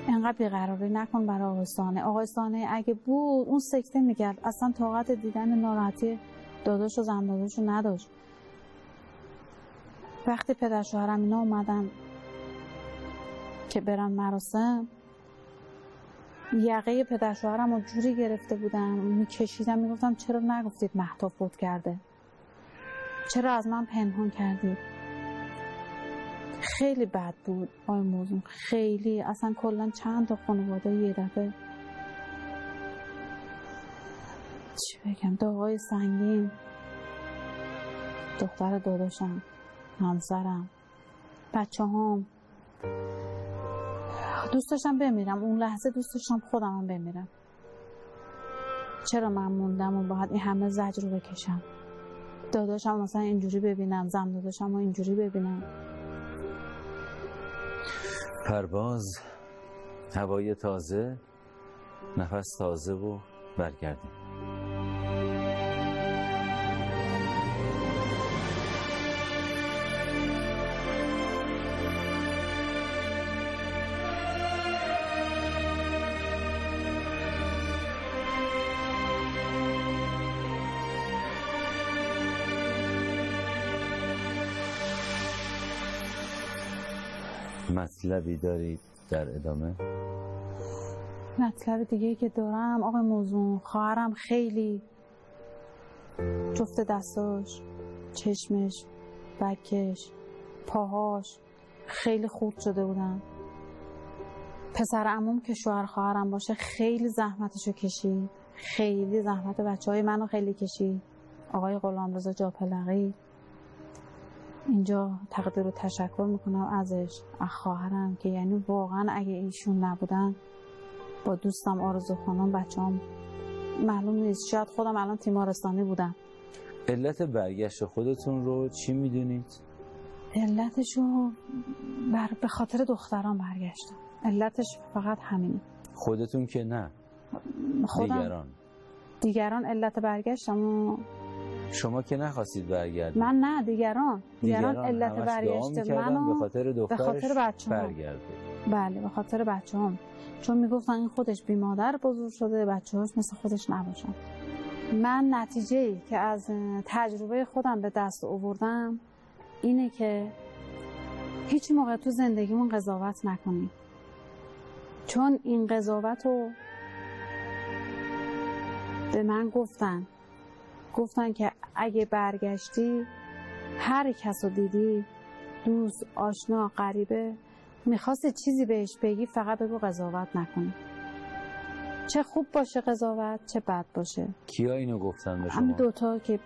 انقدر بیقراری نکن برای آقای سانه اگه بود اون سکته میکرد. اصلا طاقت دیدن ناراحتی داداش و زنداداش رو نداشت. وقتی پدر شوهرم اینا اومدن که برن مراسم، یقه پدر شوهرم رو جوری گرفته بودم میکشیدم، میگفتم چرا نگفتید مهتاب بود کرده؟ چرا از من پنهان کردید؟ خیلی بد بود آی موضوع، خیلی اصلا کلا چند تا خانواده یه دفعه چی بگم، داغای سنگین. دختر داداشم، همسرم، بچه هم. دوست داشتم بمیرم اون لحظه، دوست داشتم خودم هم بمیرم. چرا من موندم و باید این همه زجر رو بکشم؟ داداشم مثلا اینجوری ببینم، زن داداشم و اینجوری ببینم. پرواز، هوای تازه، نفس تازه و برگردیم. مطلبی دارید در ادامه؟ مطلب دیگه که دارم آقای موضوع، خواهرم خیلی جفت دستاش، چشمش، بکش، پاهاش خیلی خورد شده بودن. پسر عموم که شوهر خواهرم باشه خیلی زحمتشو کشید، خیلی زحمت بچهای منو خیلی کشید. آقای غلامرضا جاپلقی، اینجا تقدیر و تشکر میکنم ازش، از خواهرم که یعنی واقعا اگه ایشون نبودن با دوستم آرزو خانم بچه‌ام معلوم نیست شاید خودم الان تیمارستانی بودم. علت برگشت خودتون رو چی میدونید؟ علتش رو به خاطر دختران برگشتم. علتش فقط همینه. خودتون که نه، دیگران علت برگشتم. شما که نخواستید برگردید. من نه، دیگران علت برگشت منو به خاطر دخترش برگردید. بله به خاطر بچه‌ام، چون میگفتن این خودش بی مادر بزرگ شده، بچه‌هاش مثل خودش نباشن. من نتیجه‌ای که از تجربه خودم به دست آوردم اینه که هیچ موقع تو زندگیمون قضاوت نکنیم، چون این قضاوت رو به من گفتن که اگه برگشتی هر کس رو دیدی، دوست، آشنا، غریبه، میخواستی چیزی بهش بگی فقط بگو قضاوت نکنی. چه خوب باشه قضاوت، چه بد باشه. کیا اینو گفتن به شما؟ هم دوتا که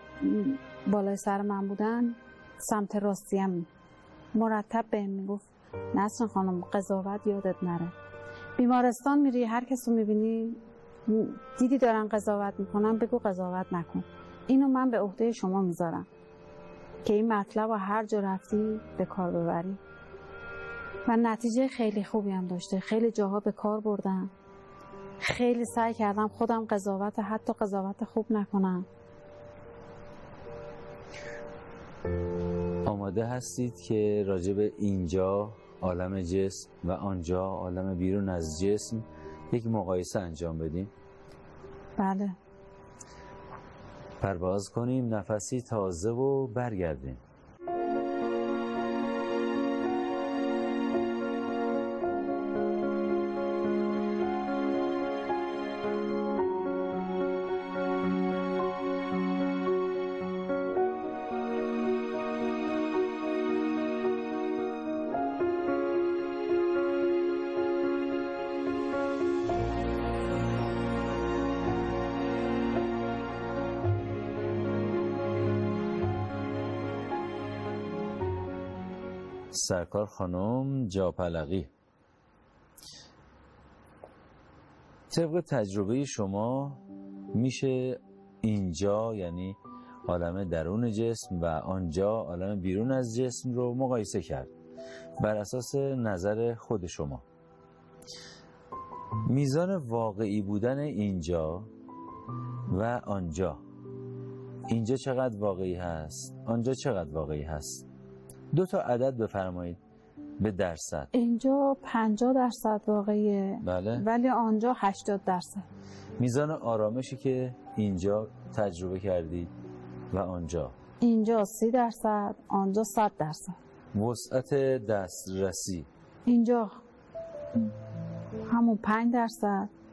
بالای سر من بودن، سمت راستیم، مرتب بهم میگفت نسرین خانم قضاوت یادت نره. بیمارستان میری هر کس رو میبینی دیدی دارن قضاوت میکنن بگو قضاوت نکن. اینو من به عهده شما میذارم که این مطلب رو هر جا رفتی به کار ببری. من نتیجه خیلی خوبی هم داشته، خیلی جاها به کار بردم، خیلی سعی کردم خودم قضاوت، حتی قضاوت خوب نکنم. آماده هستید که راجب اینجا عالم جسم و آنجا عالم بیرون از جسم یک مقایسه انجام بدیم؟ بله. پرواز کنیم، نفسی تازه و برگردیم. سرکار خانم جاپلقی، طبق تجربه شما میشه اینجا یعنی عالم درون جسم و آنجا عالم بیرون از جسم رو مقایسه کرد. بر اساس نظر خود شما میزان واقعی بودن اینجا و آنجا، اینجا چقدر واقعی هست، آنجا چقدر واقعی هست؟ دو تا عدد بفرمایید به درصد. اینجا 50% واقعیه، بله. ولی آنجا 80%. میزان آرامشی که اینجا تجربه کردید و آنجا؟ اینجا 30%، آنجا 100%. وسعت دسترسی؟ اینجا همون 5%.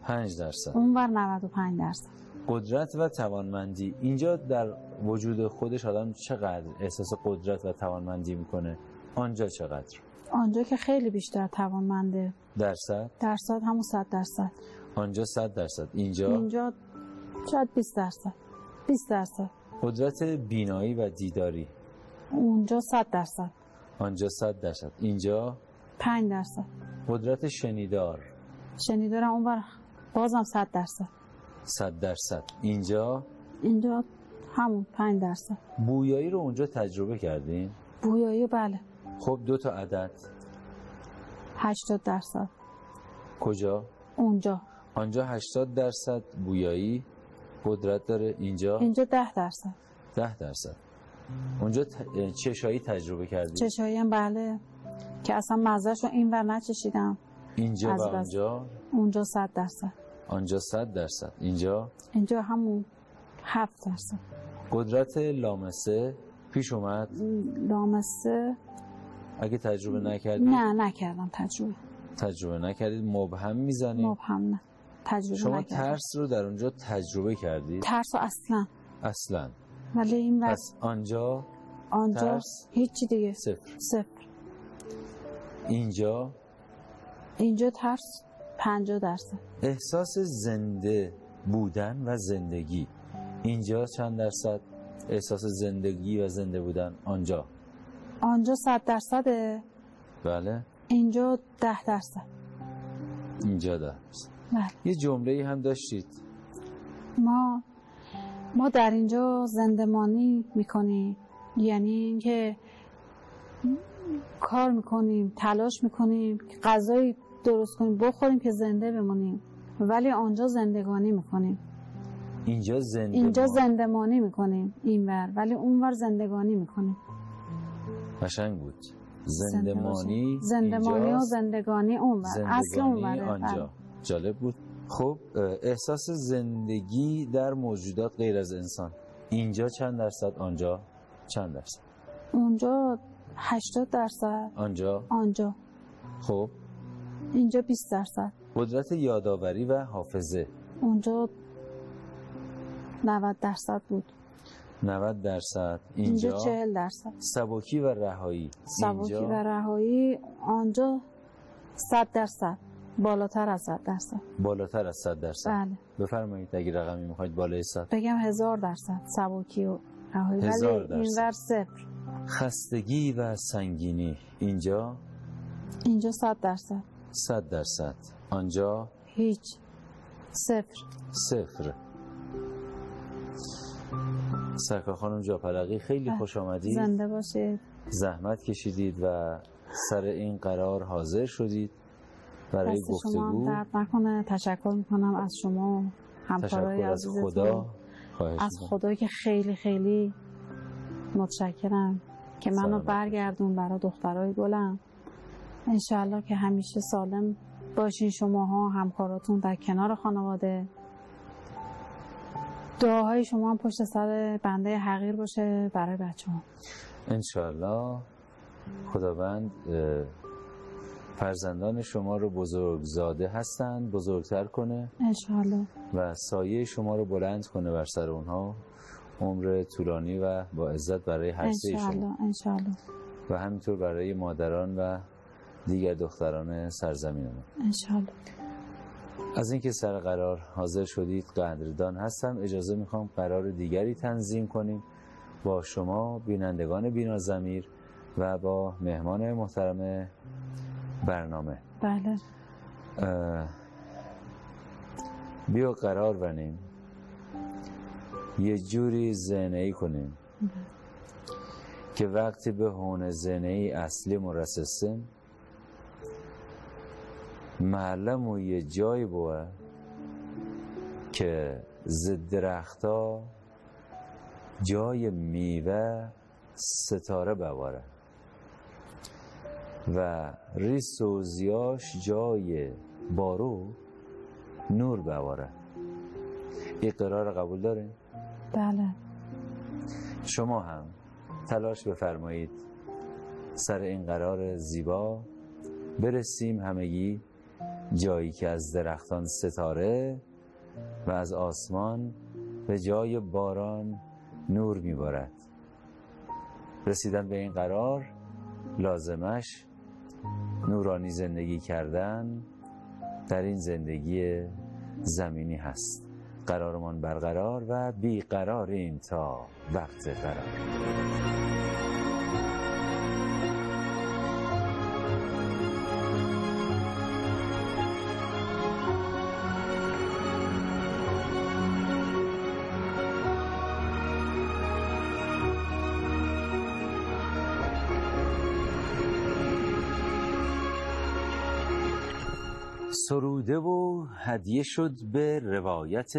5%. اونور 95%. قدرت و توانمندی، اینجا در وجود خودش آدم چقدر احساس قدرت و توانمندی میکنه؟ آنجا چقدر؟ آنجا که خیلی بیشتر توانمنده. درصد؟ درصد همون 100%. آنجا 100%. اینجا؟ اینجا شاید 20%. 20%. قدرت بینایی و دیداری؟ اونجا 100%. آنجا 100%. اینجا؟ 5%. قدرت شنیدار؟ شنیدار اونور بازم 100%. 100%. اینجا؟ اینجا همون 5%. بویایی رو اونجا تجربه کردین؟ بویایی بله. خب دو تا عدد. 80%. کجا؟ اونجا. آنجا 80% بویایی قدرت داره. اینجا؟ اینجا 10%. 10%. اونجا چشایی تجربه کردین؟ چشایی هم بله، که اصلا مزهش رو اینور نچشیدم. اینجا و اونجا؟ اونجا 100%. آنجا 100%. اینجا؟ اینجا همون 7%. قدرت لامسه پیش اومد؟ لامسه اگه تجربه نکردید؟ نه نکردم. تجربه نکردید. مبهم میزنید؟ مبهم نه، تجربه شما نکردم. ترس رو در اونجا تجربه کردید؟ ترس رو اصلا. ولی این پس آنجا ترس هیچی دیگه، صفر. اینجا ترس 50%. احساس زنده بودن و زندگی، اینجا چند درصد احساس زندگی و زنده بودن؟ آنجا؟ آنجا 100%. بله. اینجا 10%. اینجا 10%. بله. یه جمله هم داشتید. ما در اینجا زندمانی میکنیم، یعنی اینکه کار میکنیم، تلاش میکنیم، غذایی درست کنیم بخوریم که زنده بمونیم، ولی آنجا زندگانی میکنیم. اینجا زندمانی میکنیم اینور، ولی اونور زندگانی میکنیم. قشنگ بود. زندمانی و زندگانی اونور، اصل اونوره. آنجا جالب بود. خب احساس زندگی در موجودات غیر از انسان، اینجا چند درصد؟ آنجا چند درصد؟ اونجا 80%. آنجا. خب اینجا 20%. قدرت یادآوری و حافظه، اونجا 90% بود. 90%. اینجا 40%. سبکی و رهایی، آنجا 100%. بالاتر از 100%. بله. بفرمایید اگه رقمی میخواید بالای 100 بگم. 1000% سبکی و رهایی، ولی این در صفر. خستگی و سنگینی، اینجا؟ اینجا 100%. 100%. آنجا؟ هیچ. صفر. سرکار خانم جاپلقی خیلی خوش آمدید. زنده باشید. زحمت کشیدید و سر این قرار حاضر شدید برای گفتگو. درد نکنه. تشکر میکنم از شما، همکارای عزیزتون. از خدا که خیلی خیلی متشکرم که منو برگردون برای دخترای گلم. انشالله که همیشه سالم باشین شماها، همکاراتون در کنار خانواده. دعاهای شما هم پشت سر بنده حقیر باشه برای بچه‌ها. انشالله خداوند فرزندان شما رو بزرگزاده هستند بزرگتر کنه انشالله، و سایه شما رو بلند کنه بر سر اونها. عمر طولانی و با عزت برای هر سه شما انشالله، و همینطور برای مادران و دیگر دختران سرزمین ما انشالله. از اینکه سر قرار حاضر شدید قدردان هستم. اجازه میخوام قرار دیگری تنظیم کنیم با شما بینندگان بی‌ناضمیر و با مهمان محترم برنامه. بله. بیا قرار برنیم یه جوری زنه‌ای کنیم که وقتی به هون زنه‌ای اصلی مرسسیم محلمو یه جای بود که زد درخت ها جای میوه ستاره بواره و ریس و زیاش جای بارو نور بواره. این قرار قبول دارین؟ بله. شما هم تلاش بفرمایید سر این قرار زیبا برسیم، همگی جایی که از درختان ستاره و از آسمان به جای باران نور میبارد. رسیدن به این قرار لازمش نورانی زندگی کردن در این زندگی زمینی هست. قرارمان برقرار و بیقراریم تا وقت قرار. سروده و هدیه شد به روایت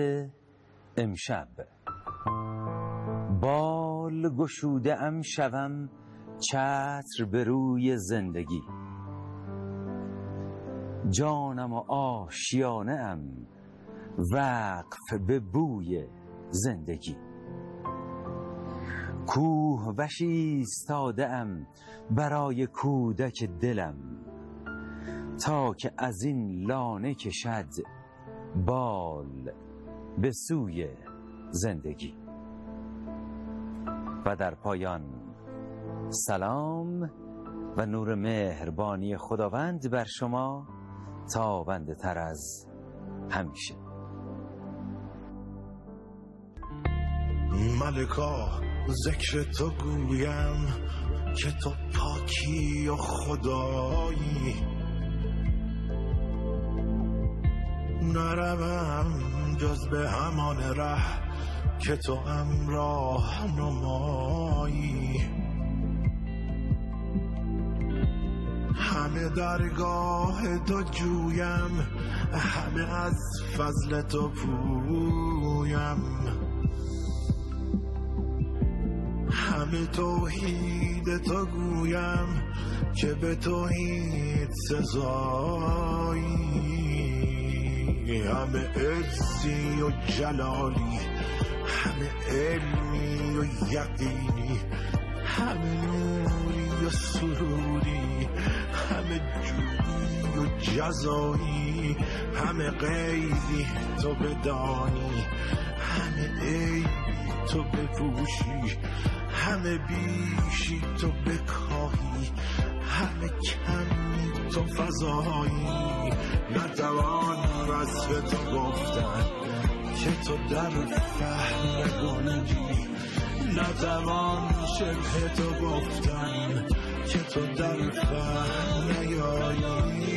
امشب. بال گشوده ام شوم چتر به روی زندگی، جانم و آشیانه ام وقف به بوی زندگی. کوه وشی استاده ام برای کودک دلم، تا که از این لانه کشد بال به سوی زندگی. و در پایان سلام و نور مهربانی خداوند بر شما تابنده تر از همیشه. ملکا ذکر تو گویم که تو پاکی و خدایی، نروم جز به همان ره که تو همراه نمایی. همه درگاه تو جویم، همه از فضل تو پویم، همه توحید تو گویم که به توحید سزایی. همه عزی و جلالی، همه علمی و یقینی، همه نوری و سروری، همه جودی و جزایی، همه غیبی تو بدانی، همه عیبی تو بپوشی، همه بیشی تو بکاهی، همه کمی تو فضایی. نتوان رسم تو گفتن که تو در فهم گنجی، نتوان شبه تو گفتن که تو در فهم نیایی.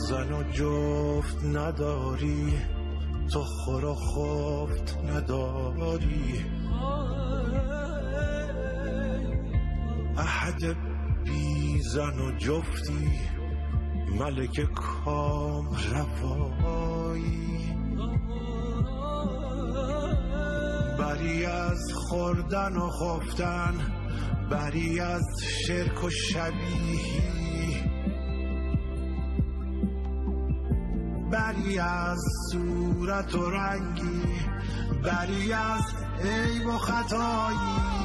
زن و جفت نداری، تو خور و خفت نداری، احد بی زن و جفتی، ملک کام رفایی، بری از خوردن و خفتن، بری از شرک و شبیهی، بری از صورت و رنگی، بری از عیب و خطایی.